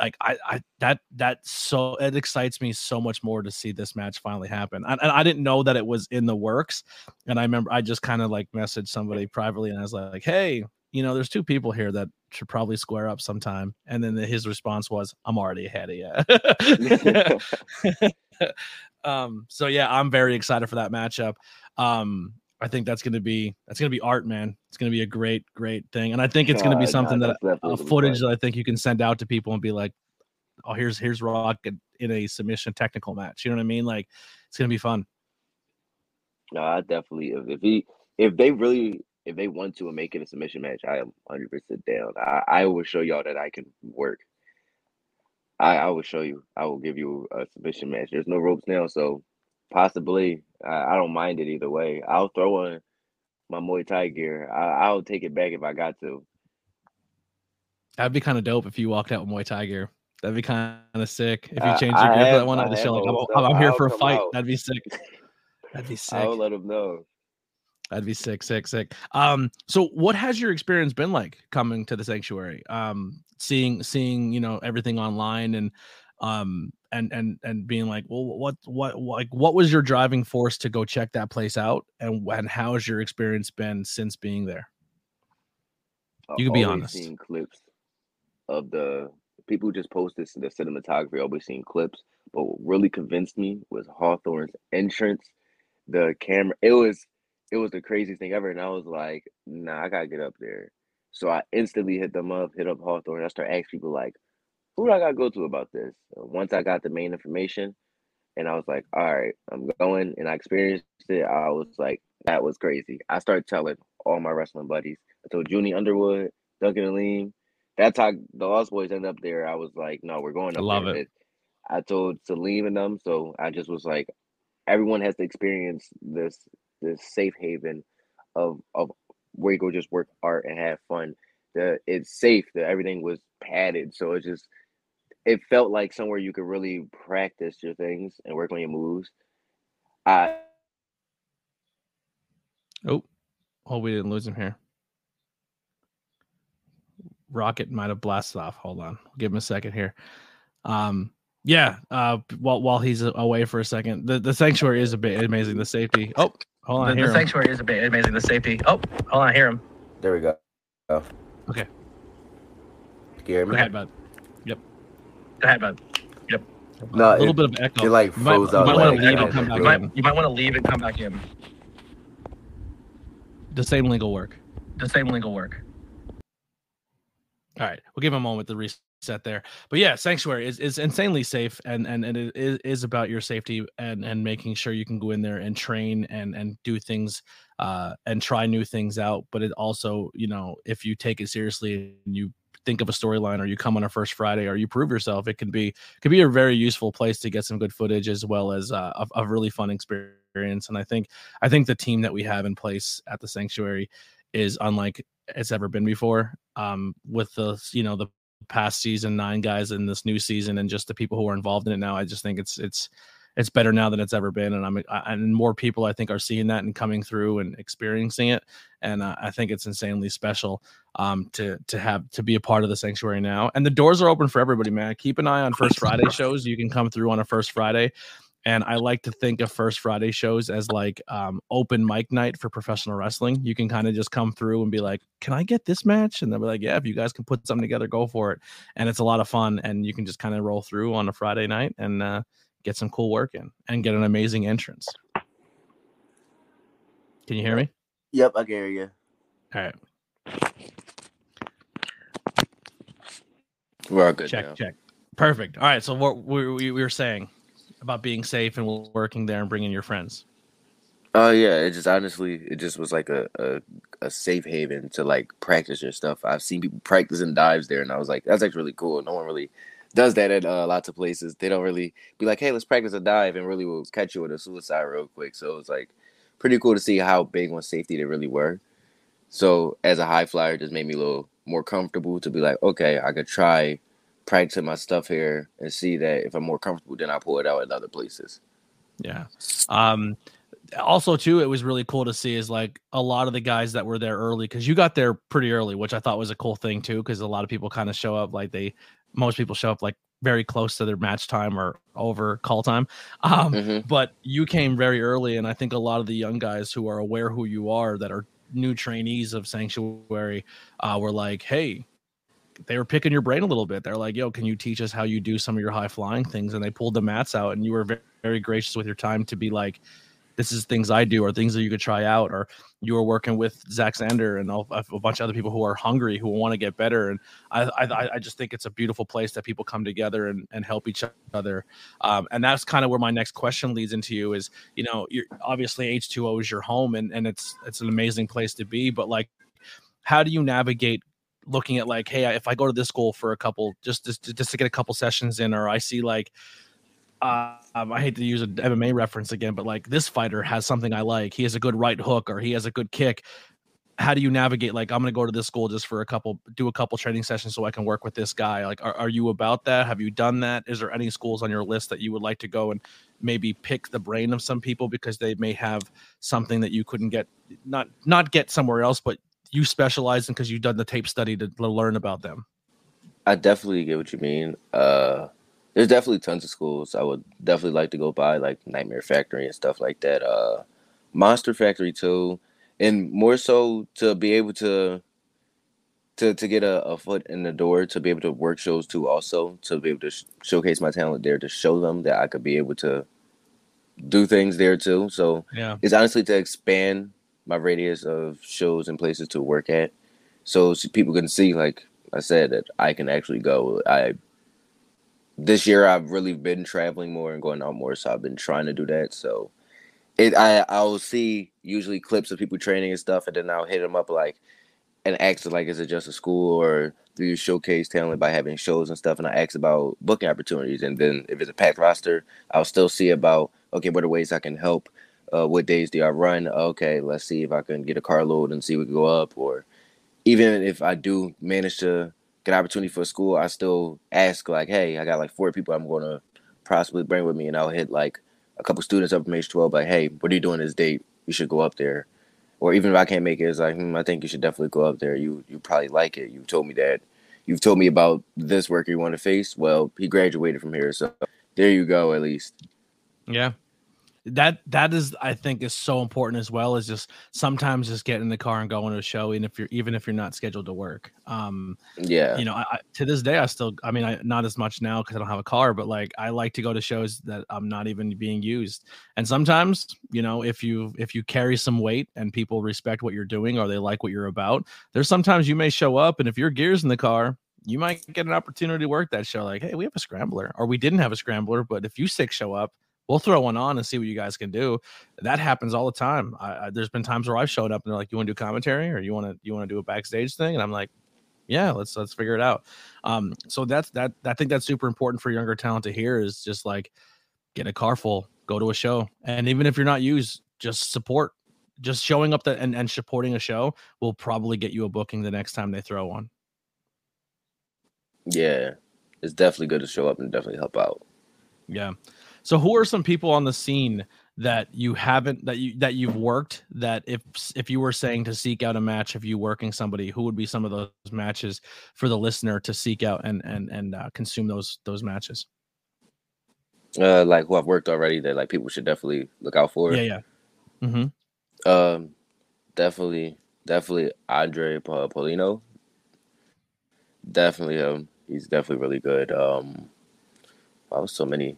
like I I that that so it excites me so much more to see this match finally happen. And I, I didn't know that it was in the works, and I remember I just kind of like messaged somebody privately and I was like, hey, you know, there's two people here that should probably square up sometime. And then the, his response was, I'm already ahead of you. um, so, yeah, I'm very excited for that matchup. Um, I think that's going to be that's going to be art, man. It's going to be a great, great thing. And I think it's going to be something uh, that uh, footage that I think you can send out to people and be like, oh, here's here's Rock in a submission technical match. You know what I mean? Like, it's going to be fun. No, I definitely if he if they really. If they want to and make it a submission match, I am one hundred percent down. I, I will show y'all that I can work. I, I will show you. I will give you a submission match. There's no ropes now, so possibly I, I don't mind it either way. I'll throw on my Muay Thai gear. I, I'll take it back if I got to. That'd be kind of dope if you walked out with Muay Thai gear. That'd be kind of sick. If you changed your I gear have, for that one, I'd just show like, I'm, I'm here I'll for a fight. Out. That'd be sick. That'd be sick. I'll let them know. That'd be sick, sick, sick. Um, so what has your experience been like coming to the sanctuary? Um, seeing, seeing, you know, everything online and, um, and, and, and being like, well, what, what, like, what was your driving force to go check that place out? And when, how has your experience been since being there? You can be honest. I've always seen clips of the people who just posted the cinematography, always seen clips, but what really convinced me was Hawthorne's entrance, the camera. It was, It was the craziest thing ever, and I was like, nah, I gotta get up there. So I instantly hit them up, hit up Hawthorne, and I started asking people, like, who do I gotta go to about this? Once I got the main information, and I was like, all right, I'm going, and I experienced it, I was like, that was crazy. I started telling all my wrestling buddies. I told Junie Underwood, Duncan Aleem. That's how the Lost Boys ended up there. I was like, no, we're going up I love there. It. I told Salim and them, so I just was like, everyone has to experience this this safe haven of of where you go just work art and have fun. The it's safe, that everything was padded, so it just it felt like somewhere you could really practice your things and work on your moves. I oh oh we didn't lose him here. Rocket might have blasted off. Hold on, give him a second here. um Yeah, uh, while while he's away for a second, the, the sanctuary is a bit amazing. The safety. Oh, hold on. The, the sanctuary him. is a bit amazing. The safety. Oh, hold on. I hear him. There we go. Oh, okay. Go ahead, bud. Yep. Go ahead, bud. Yep. No, a little it, bit of echo. It like froze out. You might, might want to leave, really? leave, leave and come back in. The same link will work. The same link will work. All right, we'll give him a moment to reset. set there. But yeah, sanctuary is, is insanely safe, and and, and it is, is about your safety and and making sure you can go in there and train and and do things uh and try new things out. But it also, you know, if you take it seriously and you think of a storyline, or you come on a first Friday, or you prove yourself, it can be it can be a very useful place to get some good footage, as well as uh, a, a really fun experience. And I think I think the team that we have in place at the Sanctuary is unlike it's ever been before. Um, with the you know the past season nine guys in this new season, and just the people who are involved in it now, I just think it's it's. It's better now than it's ever been, and I'm and more people I think are seeing that and coming through and experiencing it, and uh, I think it's insanely special um, to to have to be a part of the Sanctuary now. And the doors are open for everybody, man. Keep an eye on First Friday shows. You can come through on a First Friday, and I like to think of First Friday shows as like um, open mic night for professional wrestling. You can kind of just come through and be like, "Can I get this match?" And they'll be like, "Yeah, if you guys can put something together, go for it." And it's a lot of fun, and you can just kind of roll through on a Friday night and. Uh, get some cool work in and get an amazing entrance. Can you hear me? Yep, I can hear you. All right. We're all good. Check, now. check. Perfect. All right. So what we, we were saying about being safe and working there and bringing your friends. Oh uh, yeah. It just honestly, it just was like a, a, a safe haven to like practice your stuff. I've seen people practicing dives there and I was like, that's actually really cool. No one really does that at uh, lots of places. They don't really be like, hey, let's practice a dive, and really will catch you with a suicide real quick. So it's like pretty cool to see how big on safety they really were. So as a high flyer, it just made me a little more comfortable to be like, okay, I could try practicing my stuff here and see that if I'm more comfortable, then I'll pull it out in other places. Yeah. Um, also, too, it was really cool to see is like a lot of the guys that were there early, because you got there pretty early, which I thought was a cool thing, too, because a lot of people kind of show up like they most people show up like very close to their match time or over call time. Um, mm-hmm. But you came very early. And I think a lot of the young guys who are aware who you are that are new trainees of Sanctuary uh, were like, hey, they were picking your brain a little bit. They're like, yo, can you teach us how you do some of your high flying things? And they pulled the mats out and you were very, very gracious with your time to be like, this is things I do or things that you could try out. Or you were working with Zach Sander and a bunch of other people who are hungry, who want to get better. And I, I, I just think it's a beautiful place that people come together and, and help each other. Um, and that's kind of where my next question leads into you is, you know, you're obviously H two O is your home and, and it's, it's an amazing place to be, but like, how do you navigate looking at like, hey, if I go to this school for a couple, just, just, just to get a couple sessions in, or I see like, Uh, um, I hate to use an M M A reference again, but like this fighter has something I like. He has a good right hook or he has a good kick. How do you navigate? Like, I'm going to go to this school just for a couple, do a couple training sessions so I can work with this guy. Like, are, are you about that? Have you done that? Is there any schools on your list that you would like to go and maybe pick the brain of some people because they may have something that you couldn't get, not, not get somewhere else, but you specialize in because you've done the tape study to, to learn about them? I definitely get what you mean. Uh, There's definitely tons of schools. I would definitely like to go by, like Nightmare Factory and stuff like that. Uh, Monster Factory, too. And more so to be able to to to get a, a foot in the door, to be able to work shows, too, also. To be able to sh- showcase my talent there, to show them that I could be able to do things there, too. So yeah. It's honestly to expand my radius of shows and places to work at. So people can see, like I said, that I can actually go. I This year, I've really been traveling more and going out more, so I've been trying to do that. So it, I, I'll see usually clips of people training and stuff, and then I'll hit them up like and ask like, is it just a school or do you showcase talent by having shows and stuff? And I ask about booking opportunities, and then if it's a packed roster, I'll still see about, okay, what are ways I can help? Uh, what days do I run? Okay, let's see if I can get a carload and see what can go up. Or even if I do manage to an opportunity for school, I still ask like, hey, I got like four people I'm going to possibly bring with me, and I'll hit like a couple students up from H twelve like, hey, what are you doing this date? You should go up there. Or even if I can't make it, it's like, hmm, I think you should definitely go up there. You you probably like it. You told me that. You've told me about this worker you want to face. Well, he graduated from here, so there you go at least. Yeah. That that is, I think, is so important as well. Is just sometimes just getting in the car and going to a show, and if you're even if you're not scheduled to work, um, yeah, you know, I, I, to this day I still, I mean, I not as much now because I don't have a car, but like I like to go to shows that I'm not even being used. And sometimes, you know, if you if you carry some weight and people respect what you're doing or they like what you're about, there's sometimes you may show up and if your gear's in the car, you might get an opportunity to work that show. Like, hey, we have a scrambler, or we didn't have a scrambler, but if you sick show up, we'll throw one on and see what you guys can do. That happens all the time. I, I, there's been times where I've showed up and they're like, you want to do commentary or you want to you want to do a backstage thing? And I'm like, yeah, let's let's figure it out. Um, so that's that. I think that's super important for younger talent to hear, is just like get a car full, go to a show, and even if you're not used, just support. Just showing up the, and, and supporting a show will probably get you a booking the next time they throw one. Yeah, it's definitely good to show up and definitely help out. Yeah. So who are some people on the scene that you haven't, that you, that you've worked, that if, if you were saying to seek out a match, if you working somebody, who would be some of those matches for the listener to seek out and, and, and uh, consume those, those matches? Uh, like who I've worked already that like people should definitely look out for. Yeah. Yeah. Mm-hmm. Um, definitely, definitely Andre Paulino. Definitely him. He's definitely really good. Um, wow, so many.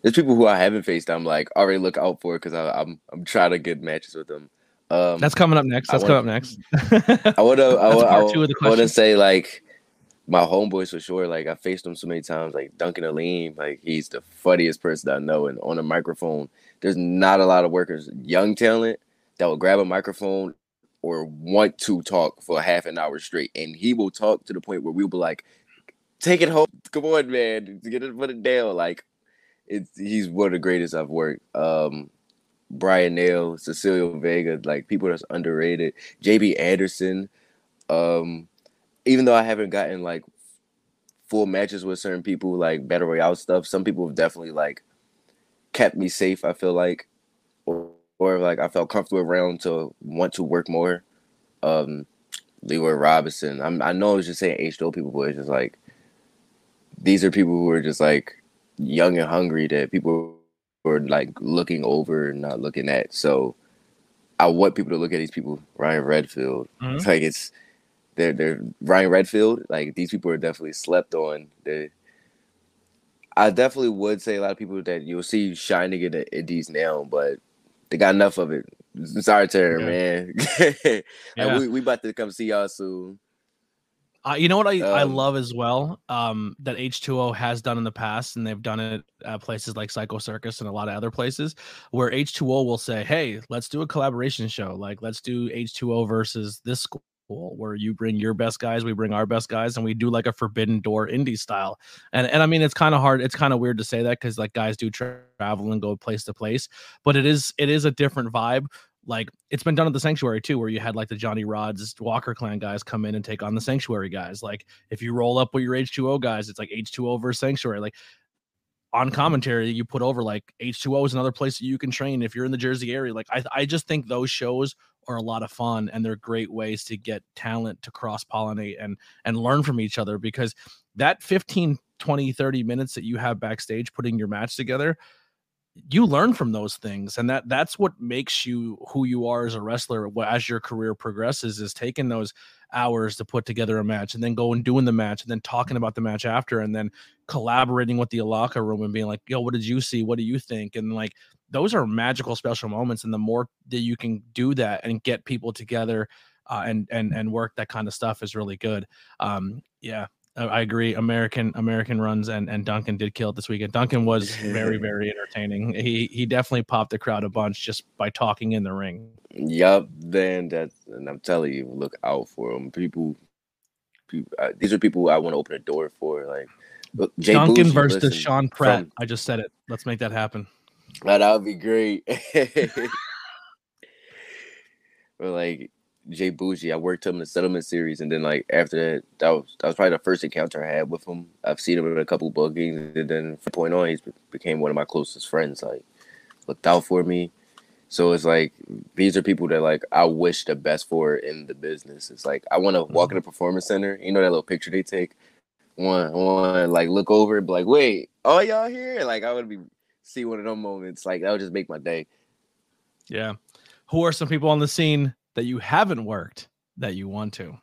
There's people who I haven't faced. I'm like already look out for because I'm I'm trying to get matches with them. Um, That's coming up next. That's wanna, coming up next. I want to. I want to say like my homeboys for sure. Like I faced them so many times. Like Duncan Aleem. Like he's the funniest person I know. And on a microphone, there's not a lot of workers, young talent that will grab a microphone or want to talk for half an hour straight, and he will talk to the point where we'll be like, "Take it home, come on, man, get it, put it down." Like. It's, he's one of the greatest I've worked. Um, Brian Nail, Cecilio Vega, like people that's underrated. J B Anderson. Um, even though I haven't gotten like full matches with certain people, like Battle Royale stuff, some people have definitely like kept me safe, I feel like. Or, or like I felt comfortable around to want to work more. Um, Leroy Robinson. I'm, I know I was just saying H two O people, but it's just like these are people who are just like young and hungry that people are like looking over and not looking at. So I want people to look at these people. Ryan Redfield, mm-hmm. It's like it's they're they're Ryan Redfield. Like these people are definitely slept on. They, I definitely would say a lot of people that you'll see shining in the indies now, but they got enough of it. Sorry, Terry, yeah. man. Like, yeah. we we about to come see y'all soon. Uh, you know what I, um, I love as well um, that H two O has done in the past, and they've done it at places like Psycho Circus and a lot of other places where H two O will say, hey, let's do a collaboration show. Like, let's do H two O versus this school where you bring your best guys, we bring our best guys, and we do like a Forbidden Door indie style. And and I mean, it's kind of hard. It's kind of weird to say that because like guys do tra- travel and go place to place, but it is it is a different vibe. Like it's been done at the Sanctuary too, where you had like the Johnny Rods, Walker Clan guys come in and take on the Sanctuary guys. Like if you roll up with your H two O guys, it's like H two O versus Sanctuary. Like on commentary, you put over like H two O is another place that you can train if you're in the Jersey area. Like I, I just think those shows are a lot of fun, and they're great ways to get talent to cross pollinate and and learn from each other, because that fifteen, twenty, thirty minutes that you have backstage putting your match together, you learn from those things, and that that's what makes you who you are as a wrestler as your career progresses, is taking those hours to put together a match and then going doing the match and then talking about the match after and then collaborating with the locker room and being like, yo, what did you see? What do you think? And like those are magical, special moments, and the more that you can do that and get people together uh, and and and work that kind of stuff is really good. Um, yeah. I agree. American American runs and, and Duncan did kill it this weekend. Duncan was very, very entertaining. He he definitely popped the crowd a bunch just by talking in the ring. Yup, then that's and I'm telling you, look out for them. People, people uh, these are people I want to open a door for. Like look, Jay Duncan Bush, versus listen, Sean Pratt. From, I just said it. Let's make that happen. That would be great. But like. Jay Bougie, I worked him in the Settlement Series, and then like after that, that was that was probably the first encounter I had with him. I've seen him in a couple bookings, and then from point on, he became one of my closest friends. Like, looked out for me, so it's like these are people that like I wish the best for in the business. It's like I want to walk in the performance center, you know that little picture they take, one one like look over and be like, wait, all y'all here? Like I would be see one of them moments. Like that would just make my day. Yeah, who are some people on the scene that you haven't worked that you want to?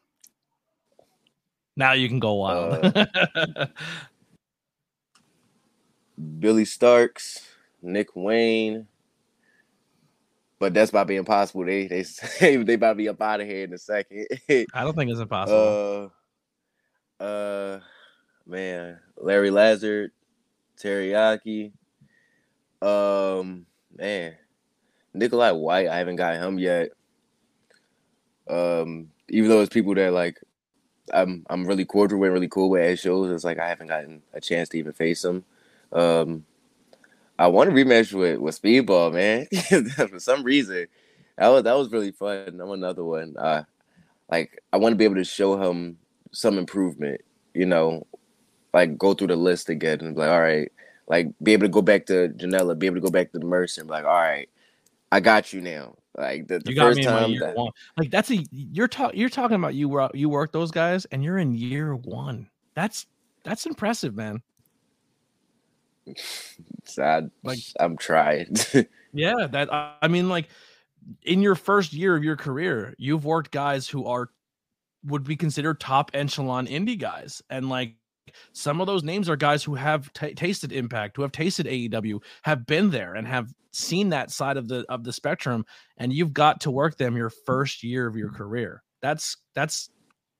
Now you can go wild. Uh, Billy Starks, Nick Wayne, but that's about to be impossible. They they say they about to be up out of here in a second. I don't think it's impossible. Uh, uh, man, Larry Lazard, Teriyaki, um, man, Nikolai White. I haven't got him yet. Um, even though it's people that like I'm I'm really cordial and really cool with Ed Shows. It's like I haven't gotten a chance to even face him. Um, I want to rematch with, with Speedball, man. For some reason, that was that was really fun. I'm another one. Uh, like I want to be able to show him some improvement. You know, like go through the list again and be like, all right, like be able to go back to Janela, be able to go back to Mercer, and be like, all right, I got you now. Like the, the you got first me time year that, one. Like that's a you're talking you're talking about you were you work those guys and you're in year one. That's that's impressive, man. Sad. Like I'm trying. yeah, that I mean, like in your first year of your career, you've worked guys who are would be considered top echelon indie guys, and like some of those names are guys who have t- tasted Impact, who have tasted A E W, have been there and have seen that side of the of the spectrum, and you've got to work them your first year of your career. That's that's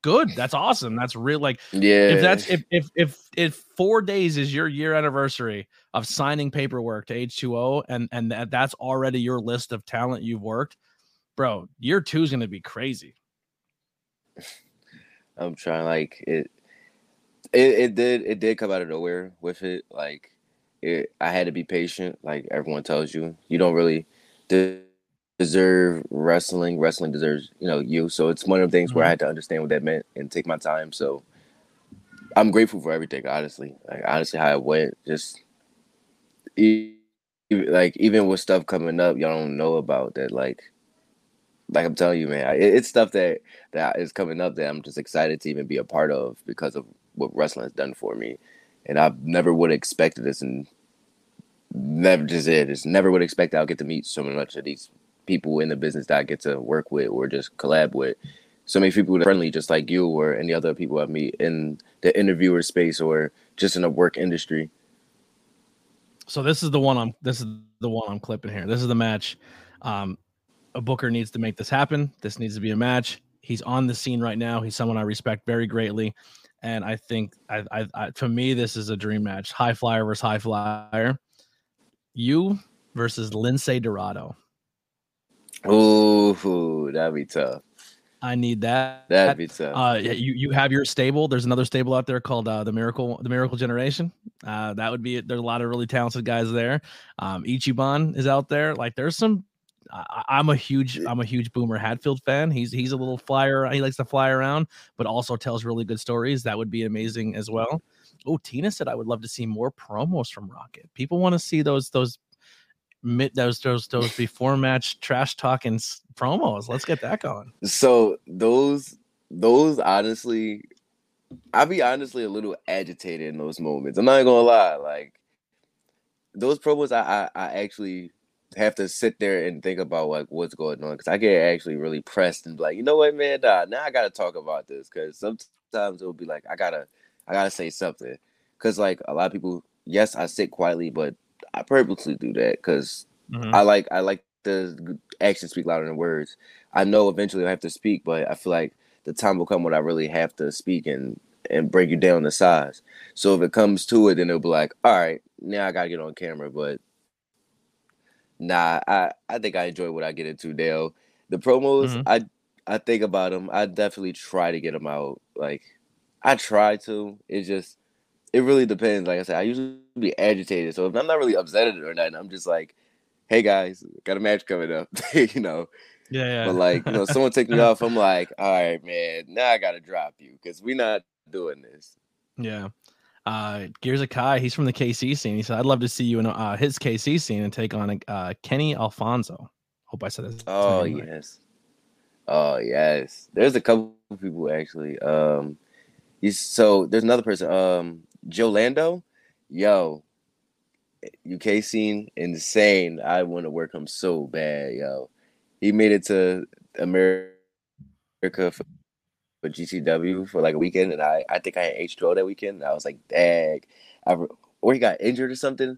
good. That's awesome. That's real. Like, yeah. If that's if if if if four days is your year anniversary of signing paperwork to H two O, and and that, that's already your list of talent you've worked, bro. Year two is gonna be crazy. I'm trying. Like it, it, it did it did come out of nowhere with it. Like. It, I had to be patient, like everyone tells you. You don't really de- deserve wrestling. Wrestling deserves, you know, you. So it's one of the things mm-hmm. where I had to understand what that meant and take my time. So I'm grateful for everything, honestly. Like honestly, how it went, just even, like even with stuff coming up, y'all don't know about that. Like, like I'm telling you, man, I, it's stuff that that is coming up that I'm just excited to even be a part of because of what wrestling has done for me. And I never would have expected this, and never just it. Just never would expect that I'll get to meet so much of these people in the business that I get to work with or just collab with. So many people that are friendly, just like you or any other people I meet in the interviewer space or just in the work industry. So this is the one I'm. This is the one I'm clipping here. This is the match. Um, a booker needs to make this happen. This needs to be a match. He's on the scene right now. He's someone I respect very greatly. And I think, I, I, I, for me, this is a dream match. High flyer versus high flyer. You versus Lindsay Dorado. Ooh, that'd be tough. I need that. That'd be tough. Uh, you, you have your stable. There's another stable out there called uh, the Miracle the Miracle Generation. Uh, that would be it. There's a lot of really talented guys there. Um, Ichiban is out there. Like, there's some. I, I'm a huge I'm a huge Boomer Hatfield fan. He's he's a little flyer. He likes to fly around, but also tells really good stories. That would be amazing as well. Oh, Tina said I would love to see more promos from Rocket. People want to see those those those those those before match trash talking promos. Let's get that going. So those those honestly, I'll be honestly a little agitated in those moments. I'm not gonna lie. Like those promos, I I, I actually. have to sit there and think about like what's going on, because I get actually really pressed and be like, you know what, man, nah, now I gotta talk about this, because sometimes it'll be like I gotta I gotta say something, because like a lot of people, yes, I sit quietly, but I purposely do that because mm-hmm. I like I like the actions speak louder than words. I know eventually I have to speak, but I feel like the time will come when I really have to speak and and break you down to size. So if it comes to it, then it'll be like, all right, now I gotta get on camera, but Nah, I, I think I enjoy what I get into, Dale. The promos, mm-hmm. I I think about them. I definitely try to get them out. Like, I try to. It just, it really depends. Like I said, I usually be agitated. So if I'm not really upset at it or nothing, I'm just like, hey, guys, got a match coming up, you know. Yeah, yeah. But, like, you know, someone take me off. I'm like, all right, man, now I got to drop you because we're not doing this. Yeah. Uh, Gears of Kai, he's from the K C scene. He said, I'd love to see you in uh, his K C scene and take on uh, Kenny Alfonso. Hope I said this. Oh, yes. Right. Oh, yes. There's a couple of people, actually. Um, he's, so there's another person. Um, Joe Lando. Yo. U K scene, insane. I want to work him so bad, yo. He made it to America for G C W for like a weekend, and I, I think I had H two O that weekend, and I was like, dang, I, or he got injured or something.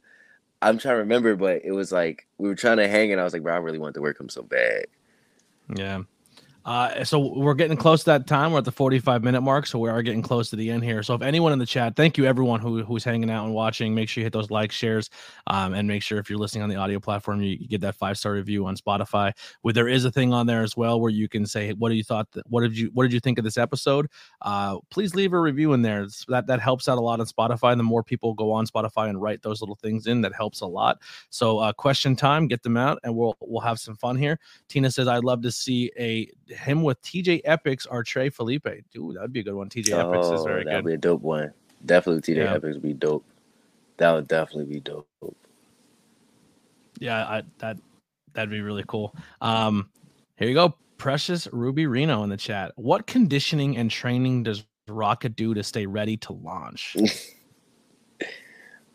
I'm trying to remember, but it was like we were trying to hang, and I was like, bro, I really want to work him so bad. Yeah. Uh, so we're getting close to that time. We're at the forty-five minute mark, so we are getting close to the end here. So if anyone in the chat, thank you everyone who who's hanging out and watching. Make sure you hit those likes, shares, um, and make sure if you're listening on the audio platform, you get that five-star review on Spotify. Where there is a thing on there as well where you can say, hey, what do you thought? That, what did you What did you think of this episode? Uh, please leave a review in there. It's, that that helps out a lot on Spotify. The more people go on Spotify and write those little things in, that helps a lot. So uh, question time, get them out, and we'll we'll have some fun here. Tina says, I'd love to see a him with T J Epics or Trey Felipe. Dude, that'd be a good one. T J oh, Epics is very that'd good. That'd be a dope one. Definitely T J yeah. Epics would be dope. That would definitely be dope. Yeah, I, that that'd be really cool. Um, here you go. Precious Ruby Reno in the chat. What conditioning and training does Rocket do to stay ready to launch?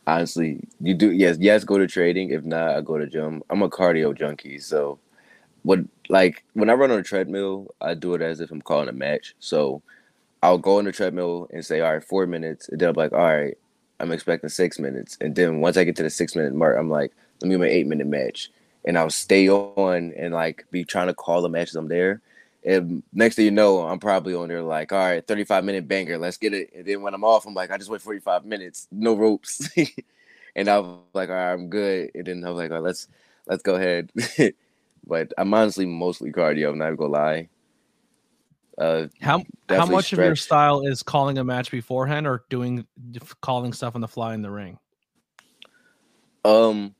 Honestly, you do yes, yes, go to trading. If not, I go to gym. I'm a cardio junkie, so what like when I run on a treadmill, I do it as if I'm calling a match. So I'll go on the treadmill and say, all right, four minutes, and then I'm like, all right, I'm expecting six minutes. And then once I get to the six minute mark, I'm like, let me do my eight minute match. And I'll stay on and like be trying to call the matches I'm there. And next thing you know, I'm probably on there like, all right, thirty-five minute banger, let's get it. And then when I'm off, I'm like, I just wait forty-five minutes, no ropes. And I'm like, all right, I'm good. And then I'm like, all right, let's let's go ahead. But I'm honestly mostly cardio, I'm not gonna lie. Uh, how how much stretch. Of your style is calling a match beforehand or doing calling stuff on the fly in the ring? Um,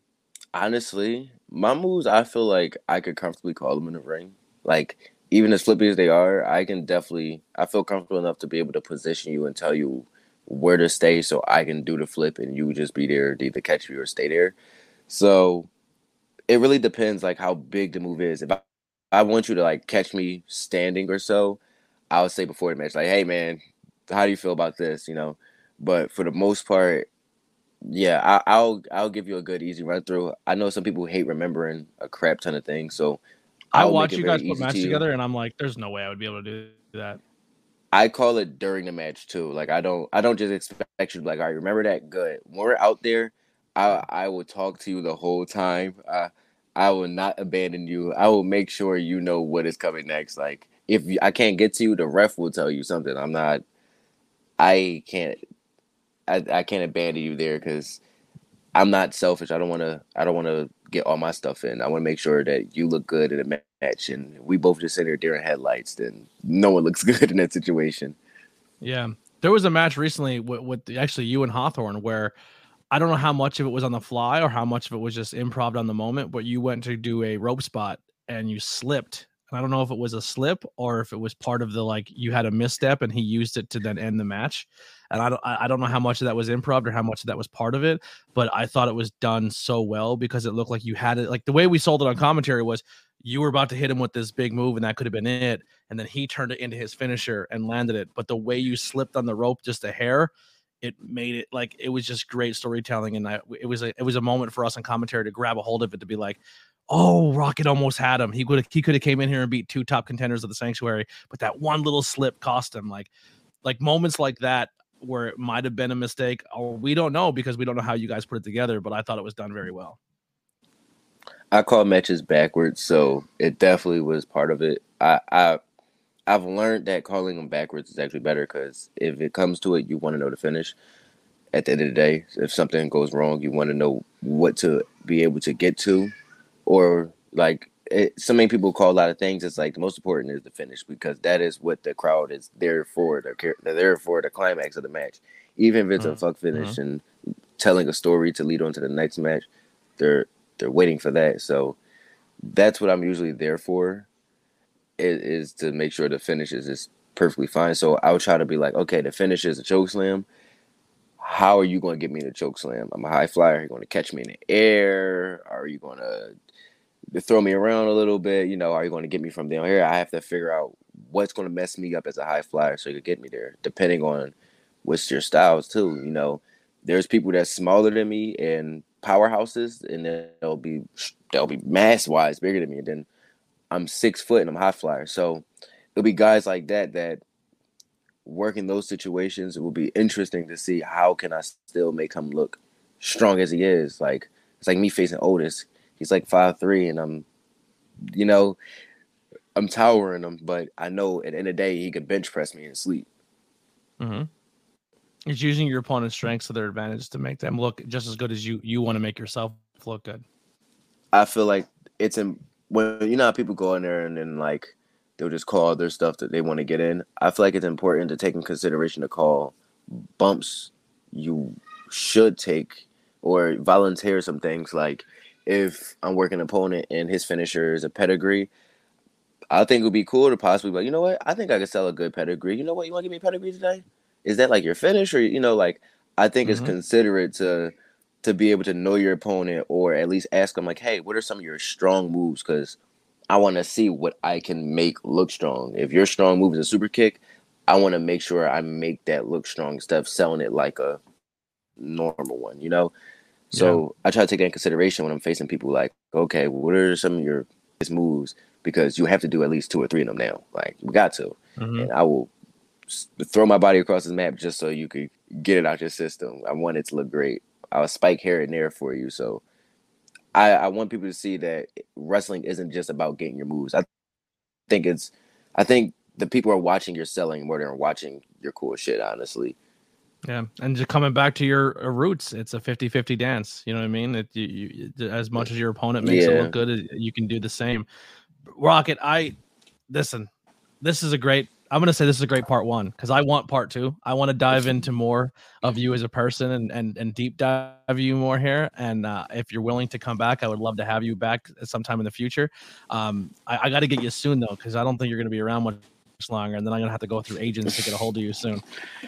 honestly, my moves, I feel like I could comfortably call them in the ring, like. Even as flippy as they are, I can definitely, I feel comfortable enough to be able to position you and tell you where to stay so I can do the flip and you just be there to either catch me or stay there. So it really depends, like, how big the move is. If I, I want you to, like, catch me standing or so, I would say before the match, like, hey, man, how do you feel about this, you know? But for the most part, yeah, I, I'll I'll give you a good, easy run-through. I know some people hate remembering a crap ton of things, so I watch you guys put matches together, and I'm like, "There's no way I would be able to do that." I call it during the match too. Like, I don't, I don't just expect you to be like, "All right, remember that?" Good. When we're out there, I, I will talk to you the whole time. I, I will not abandon you. I will make sure you know what is coming next. Like, if I can't get to you, the ref will tell you something. I'm not, I can't, I, I can't abandon you there because I'm not selfish. I don't want to. I don't want to. Get all my stuff in. I want to make sure that you look good in a match, and we both just sit here during headlights. Then no one looks good in that situation. Yeah, there was a match recently with, with the, actually you and Hawthorne where I don't know how much of it was on the fly or how much of it was just improv on the moment, but you went to do a rope spot and you slipped. And I don't know if it was a slip or if it was part of the like you had a misstep and he used it to then end the match. And I don't, I don't know how much of that was improv or how much of that was part of it, but I thought it was done so well because it looked like you had it. Like the way we sold it on commentary was you were about to hit him with this big move and that could have been it. And then he turned it into his finisher and landed it. But the way you slipped on the rope, just a hair, it made it like it was just great storytelling. And I, it was a, it was a moment for us on commentary to grab a hold of it, to be like, oh, Rocket almost had him. He could have, he could have came in here and beat two top contenders of the Sanctuary, but that one little slip cost him. Like, like moments like that, where it might have been a mistake, or we don't know because we don't know how you guys put it together, but I thought it was done very well. I call matches backwards, so it definitely was part of it. I, I, I've learned that calling them backwards is actually better because if it comes to it, you want to know the finish. At the end of the day, if something goes wrong, you want to know what to be able to get to. Or, like, it, so many people call a lot of things. It's like the most important is the finish because that is what the crowd is there for. They're, they're there for the climax of the match. Even if it's uh-huh. a fuck finish uh-huh. and telling a story to lead on to the next match, they're they're waiting for that. So that's what I'm usually there for is, is to make sure the finish is just perfectly fine. So I'll try to be like, okay, the finish is a chokeslam. How are you going to get me in a chokeslam? I'm a high flyer. You're going to catch me in the air? Are you going to throw me around a little bit? You know, are you going to get me from down here? I have to figure out what's going to mess me up as a high flyer so you can get me there, depending on what's your styles too. You know, there's people that's smaller than me and powerhouses, and then they'll be they'll be mass wise bigger than me, and then I'm six foot and I'm high flyer. So it'll be guys like that that work in those situations. It will be interesting to see how can I still make him look strong as he is. Like, it's like me facing Otis. He's like five three, and I'm, you know, I'm towering him, but I know at the end of the day, he could bench press me in his sleep. Mm-hmm. It's using your opponent's strengths to their advantage to make them look just as good as you, you want to make yourself look good. I feel like it's in, when you know how people go in there and then like they'll just call their stuff that they want to get in. I feel like it's important to take in consideration to call bumps you should take or volunteer some things. Like if I'm working an opponent and his finisher is a pedigree, I think it would be cool to possibly, but you know what? I think I could sell a good pedigree. You know what? You want to give me a pedigree today? Is that like your finish? Or, you know, like I think mm-hmm. it's considerate to to be able to know your opponent or at least ask them like, hey, what are some of your strong moves? Because I want to see what I can make look strong. If your strong move is a super kick, I want to make sure I make that look strong instead of selling it like a normal one, you know? So yeah. I try to take that in consideration when I'm facing people like, okay, what are some of your moves? Because you have to do at least two or three of them now. Like, we got to. Mm-hmm. And I will throw my body across this map just so you could get it out your system. I want it to look great. I'll spike here and there for you. So I, I want people to see that wrestling isn't just about getting your moves. I think it's, I think the people are watching your selling more than watching your cool shit, honestly. Yeah. And just coming back to your roots, it's a fifty-fifty dance. You know what I mean? It, you, you, as much as your opponent makes yeah. it look good, you can do the same. Rocket, I listen. This is a great. I'm gonna say this is a great part one because I want part two. I want to dive into more of you as a person and and and deep dive you more here. And uh, if you're willing to come back, I would love to have you back sometime in the future. Um, I, I got to get you soon though because I don't think you're gonna be around much longer, and then I'm gonna have to go through agents to get a hold of you soon.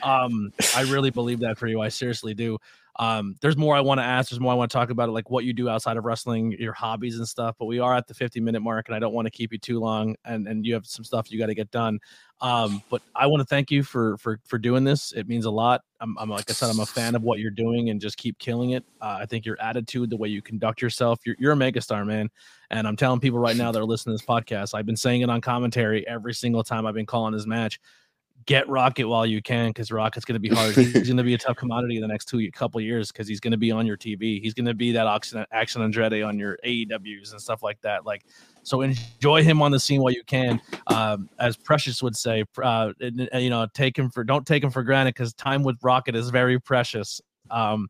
Um, I really believe that for you. I seriously do. Um, there's more I want to ask. There's more I want to talk about, like what you do outside of wrestling, your hobbies and stuff. But we are at the fifty minute mark, and I don't want to keep you too long. And and you have some stuff you got to get done. Um, but I want to thank you for for for doing this. It means a lot. I'm, I'm like I said, I'm a fan of what you're doing, and just keep killing it. Uh, I think your attitude, the way you conduct yourself, you're you're a megastar, man. And I'm telling people right now that are listening to this podcast, I've been saying it on commentary every single time I've been calling this match. Get Rocket while you can, because Rocket's going to be hard. He's going to be a tough commodity in the next two couple of years because he's going to be on your T V. He's going to be that Action, Action Andrade on your A E Ws and stuff like that. Like, so enjoy him on the scene while you can. Um, as Precious would say, uh, you know, take him for don't take him for granted because time with Rocket is very precious. Um,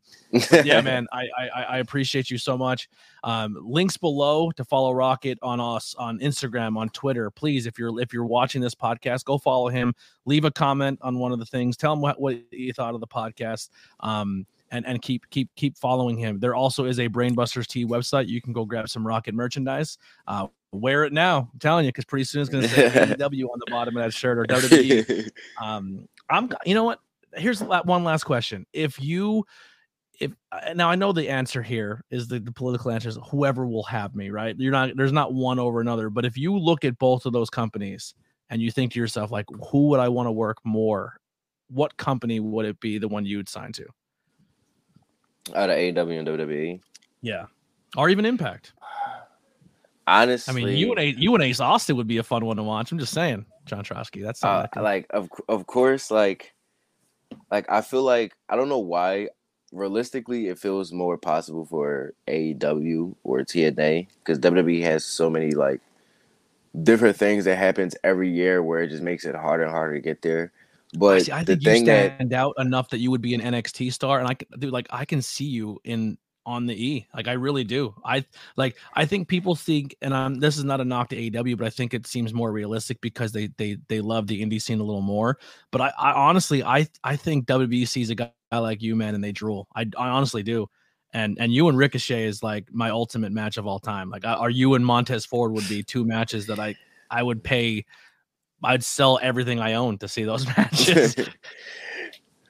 yeah, man, I, I I appreciate you so much. Um, links below to follow Rocket on us on Instagram, on Twitter. Please, if you're if you're watching this podcast, go follow him. Leave a comment on one of the things. Tell him what, what you thought of the podcast. Um, and and keep keep keep following him. There also is a Brainbusters T website. You can go grab some Rocket merchandise. Uh, wear it now. I'm telling you, because pretty soon it's going to say W on the bottom of that shirt or W W E. um, I'm you know what. Here's one last question. If you, if now I know the answer here is the, the political answer is whoever will have me, right? You're not, there's not one over another, but if you look at both of those companies and you think to yourself, like, who would I want to work more? What company would it be? The one you'd sign to? Out of A E W and W W E. Yeah. Or even Impact. Honestly, I mean, you and Ace, you and Ace Austin would be a fun one to watch. I'm just saying, John Trotsky. That's uh, like, of, of course, like, Like, I feel like, I don't know why, realistically, it feels more possible for A E W or T N A, because W W E has so many, like, different things that happens every year where it just makes it harder and harder to get there. But see, I the think thing you stand that, out enough that you would be an N X T star, and I can, dude, like, I can see you in... on the E. Like, I really do. I like, I think people think, and I'm, this is not a knock to A E W, but I think it seems more realistic because they, they, they love the indie scene a little more. But I, I honestly, I, I think W W E sees a guy like you, man, and they drool. I, I honestly do. And, and you and Ricochet is like my ultimate match of all time. Like, are you and Montez Ford would be two matches that I, I would pay. I'd sell everything I own to see those matches.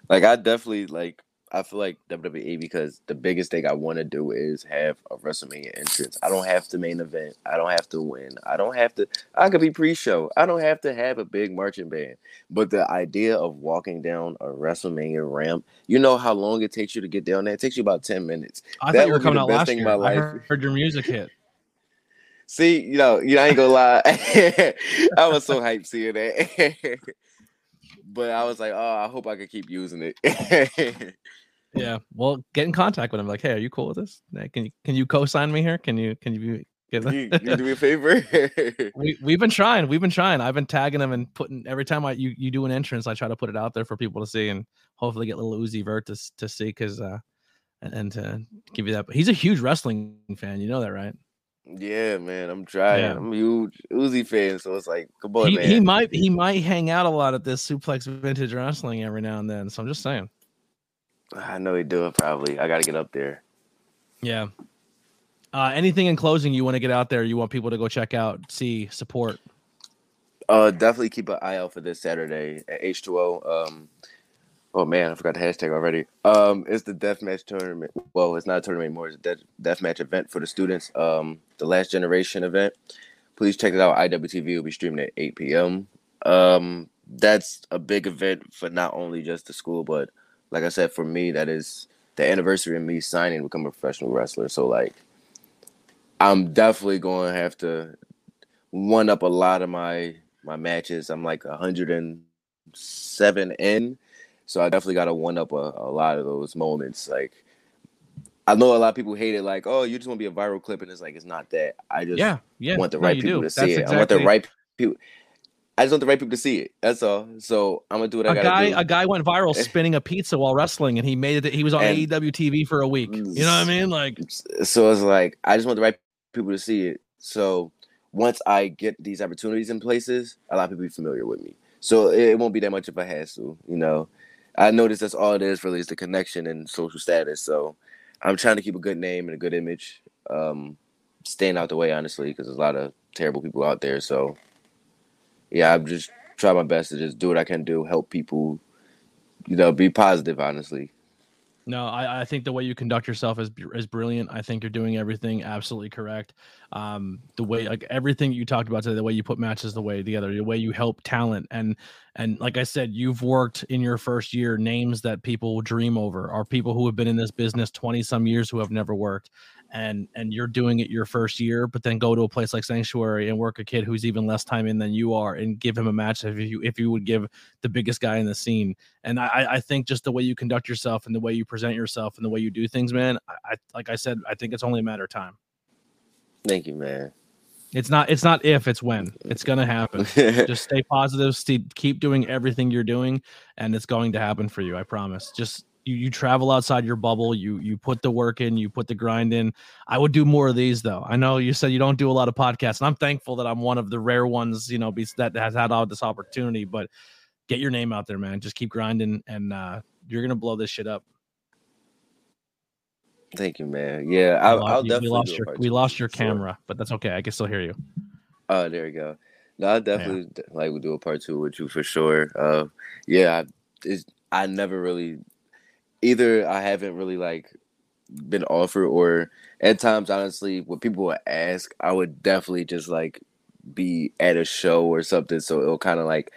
Like, I definitely like, I feel like W W E because the biggest thing I want to do is have a WrestleMania entrance. I don't have to main event. I don't have to win. I don't have to. I could be pre-show. I don't have to have a big marching band. But the idea of walking down a WrestleMania ramp, you know how long it takes you to get down there? It takes you about ten minutes. I that thought you were coming out last year. I heard, heard your music hit. See, you know, you know, I ain't gonna lie. I was so hyped seeing that. But I was like, oh, I hope I could keep using it. Yeah. Well, get in contact with him. Like, hey, are you cool with this? Can you can you co-sign me here? Can you can you You, you do me a favor. we, we've been trying. We've been trying. I've been tagging them and putting every time I you, you do an entrance, I try to put it out there for people to see and hopefully get little Uzi Vert to to see because uh and to give you that. But he's a huge wrestling fan. You know that, right? Yeah, man. I'm trying. Yeah. I'm a huge Uzi fan, so it's like, come on, he, man. He might he might hang out a lot at this Suplex Vintage Wrestling every now and then. So I'm just saying. I know he do it probably. I got to get up there. Yeah. Uh, anything in closing you want to get out there? You want people to go check out, see, support? Uh, definitely keep an eye out for this Saturday at H two O. Um, oh man, I forgot the hashtag already. Um, it's the deathmatch tournament. Well, it's not a tournament anymore. It's a death deathmatch event for the students. Um, the Last Generation event. Please check it out. I W T V will be streaming at eight p.m. Um, that's a big event for not only just the school, but like I said, for me, that is the anniversary of me signing to become a professional wrestler. So like, I'm definitely going to have to one up a lot of my, my matches. I'm like one hundred seven in, so I definitely got to one up a, a lot of those moments. Like, I know a lot of people hate it, like, oh, you just want to be a viral clip, and it's like, it's not that. I just yeah, yeah. want the right no, people do. to That's see exactly. it. I want the right people. I just want the right people to see it. That's all. So I'm gonna do what a I gotta guy, do. A guy went viral spinning a pizza while wrestling, and he made it. He was on and, A E W T V for a week. You know what I mean? Like, so it's like I just want the right people to see it. So once I get these opportunities in places, a lot of people be familiar with me. So it, it won't be that much of a hassle. You know, I noticed that's all it is really is the connection and social status. So I'm trying to keep a good name and a good image, um, staying out the way honestly, because there's a lot of terrible people out there. So. Yeah, I'm just trying my best to just do what I can do, help people, you know, be positive, honestly. No, I, I think the way you conduct yourself is is brilliant. I think you're doing everything absolutely correct. Um, the way, like everything you talked about today, the way you put matches the way together, the way you help talent. And, and like I said, you've worked in your first year names that people dream over are people who have been in this business twenty some years who have never worked. And and you're doing it your first year, but then go to a place like Sanctuary and work a kid who's even less time in than you are and give him a match if you if you would give the biggest guy in the scene. And I, I think just the way you conduct yourself and the way you present yourself and the way you do things, man, I, like I said, I think it's only a matter of time. Thank you, man. It's not it's not if, it's when. It's going to happen. Just stay positive, Steve. Keep doing everything you're doing, and it's going to happen for you, I promise. Just You you travel outside your bubble. You you put the work in. You put the grind in. I would do more of these though. I know you said you don't do a lot of podcasts, and I'm thankful that I'm one of the rare ones, you know, that has had all this opportunity. But get your name out there, man. Just keep grinding, and uh, you're gonna blow this shit up. Thank you, man. Yeah, I, I'll you, definitely. We lost your we lost your camera, sure. But that's okay. I can still hear you. Oh, uh, there we go. No, I definitely yeah. like we'll do a part two with you for sure. Uh, yeah, I, it's, I never really. Either I haven't really like been offered, or at times, honestly, when people would ask, I would definitely just like be at a show or something. So it'll kind of like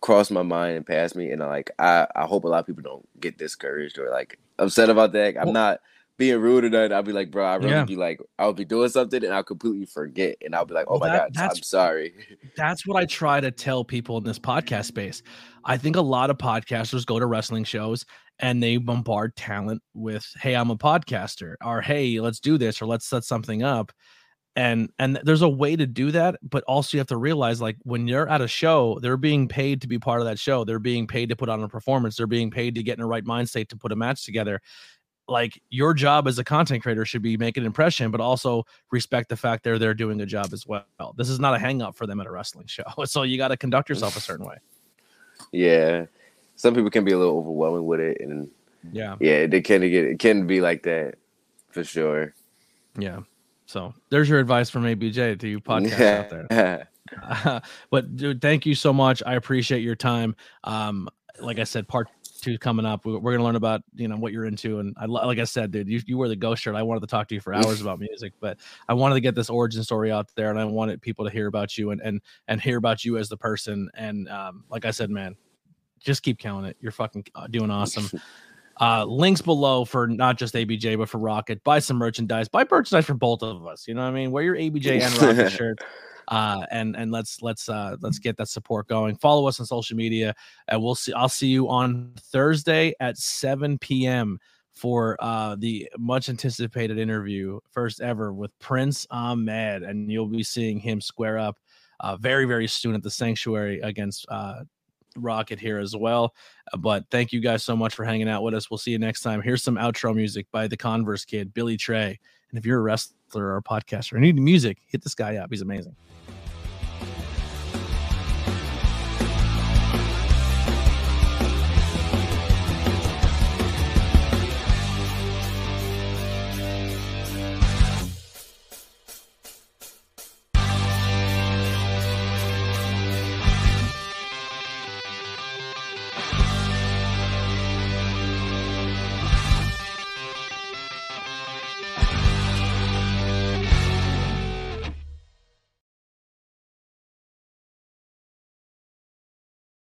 cross my mind and pass me. And I like, I, I hope a lot of people don't get discouraged or like upset about that. I'm not being rude or nothing. I'll be like, bro, I really yeah. be like, I'll be doing something and I'll completely forget. And I'll be like, oh well, my that, God, I'm sorry. That's what I try to tell people in this podcast space. I think a lot of podcasters go to wrestling shows and they bombard talent with, hey, I'm a podcaster, or hey, let's do this, or let's set something up. And and there's a way to do that, but also you have to realize, like, when you're at a show, they're being paid to be part of that show. They're being paid to put on a performance. They're being paid to get in the right mind state to put a match together. Like, your job as a content creator should be make an impression, but also respect the fact they're there doing a job as well. This is not a hang up for them at a wrestling show. So you got to conduct yourself a certain way. Yeah. Some people can be a little overwhelming with it, and yeah, yeah, they can get it can be like that for sure. Yeah, so there's your advice from A B J to you podcasts out there. Uh, but dude, thank you so much. I appreciate your time. Um, like I said, part two coming up. We're, we're gonna learn about you know what you're into, and I like I said, dude, you you wear the ghost shirt. I wanted to talk to you for hours about music, but I wanted to get this origin story out there, and I wanted people to hear about you and and and hear about you as the person. And um, like I said, man. Just keep killing it. You're fucking doing awesome. Uh, links below for not just A B J, but for Rocket. Buy some merchandise. Buy merchandise for both of us. You know what I mean? Wear your A B J and Rocket shirt. Uh, and and let's let's uh, let's get that support going. Follow us on social media, and we'll see. I'll see you on Thursday at seven p.m. for uh, the much anticipated interview, first ever, with Prince Ahmed. And you'll be seeing him square up uh, very, very soon at the Sanctuary against uh, Rocket here as well. But thank you guys so much for hanging out with us. We'll see you next time. Here's some outro music by The Converse Kid, Billy Trey. And if you're a wrestler or a podcaster and need music, hit this guy up. He's amazing.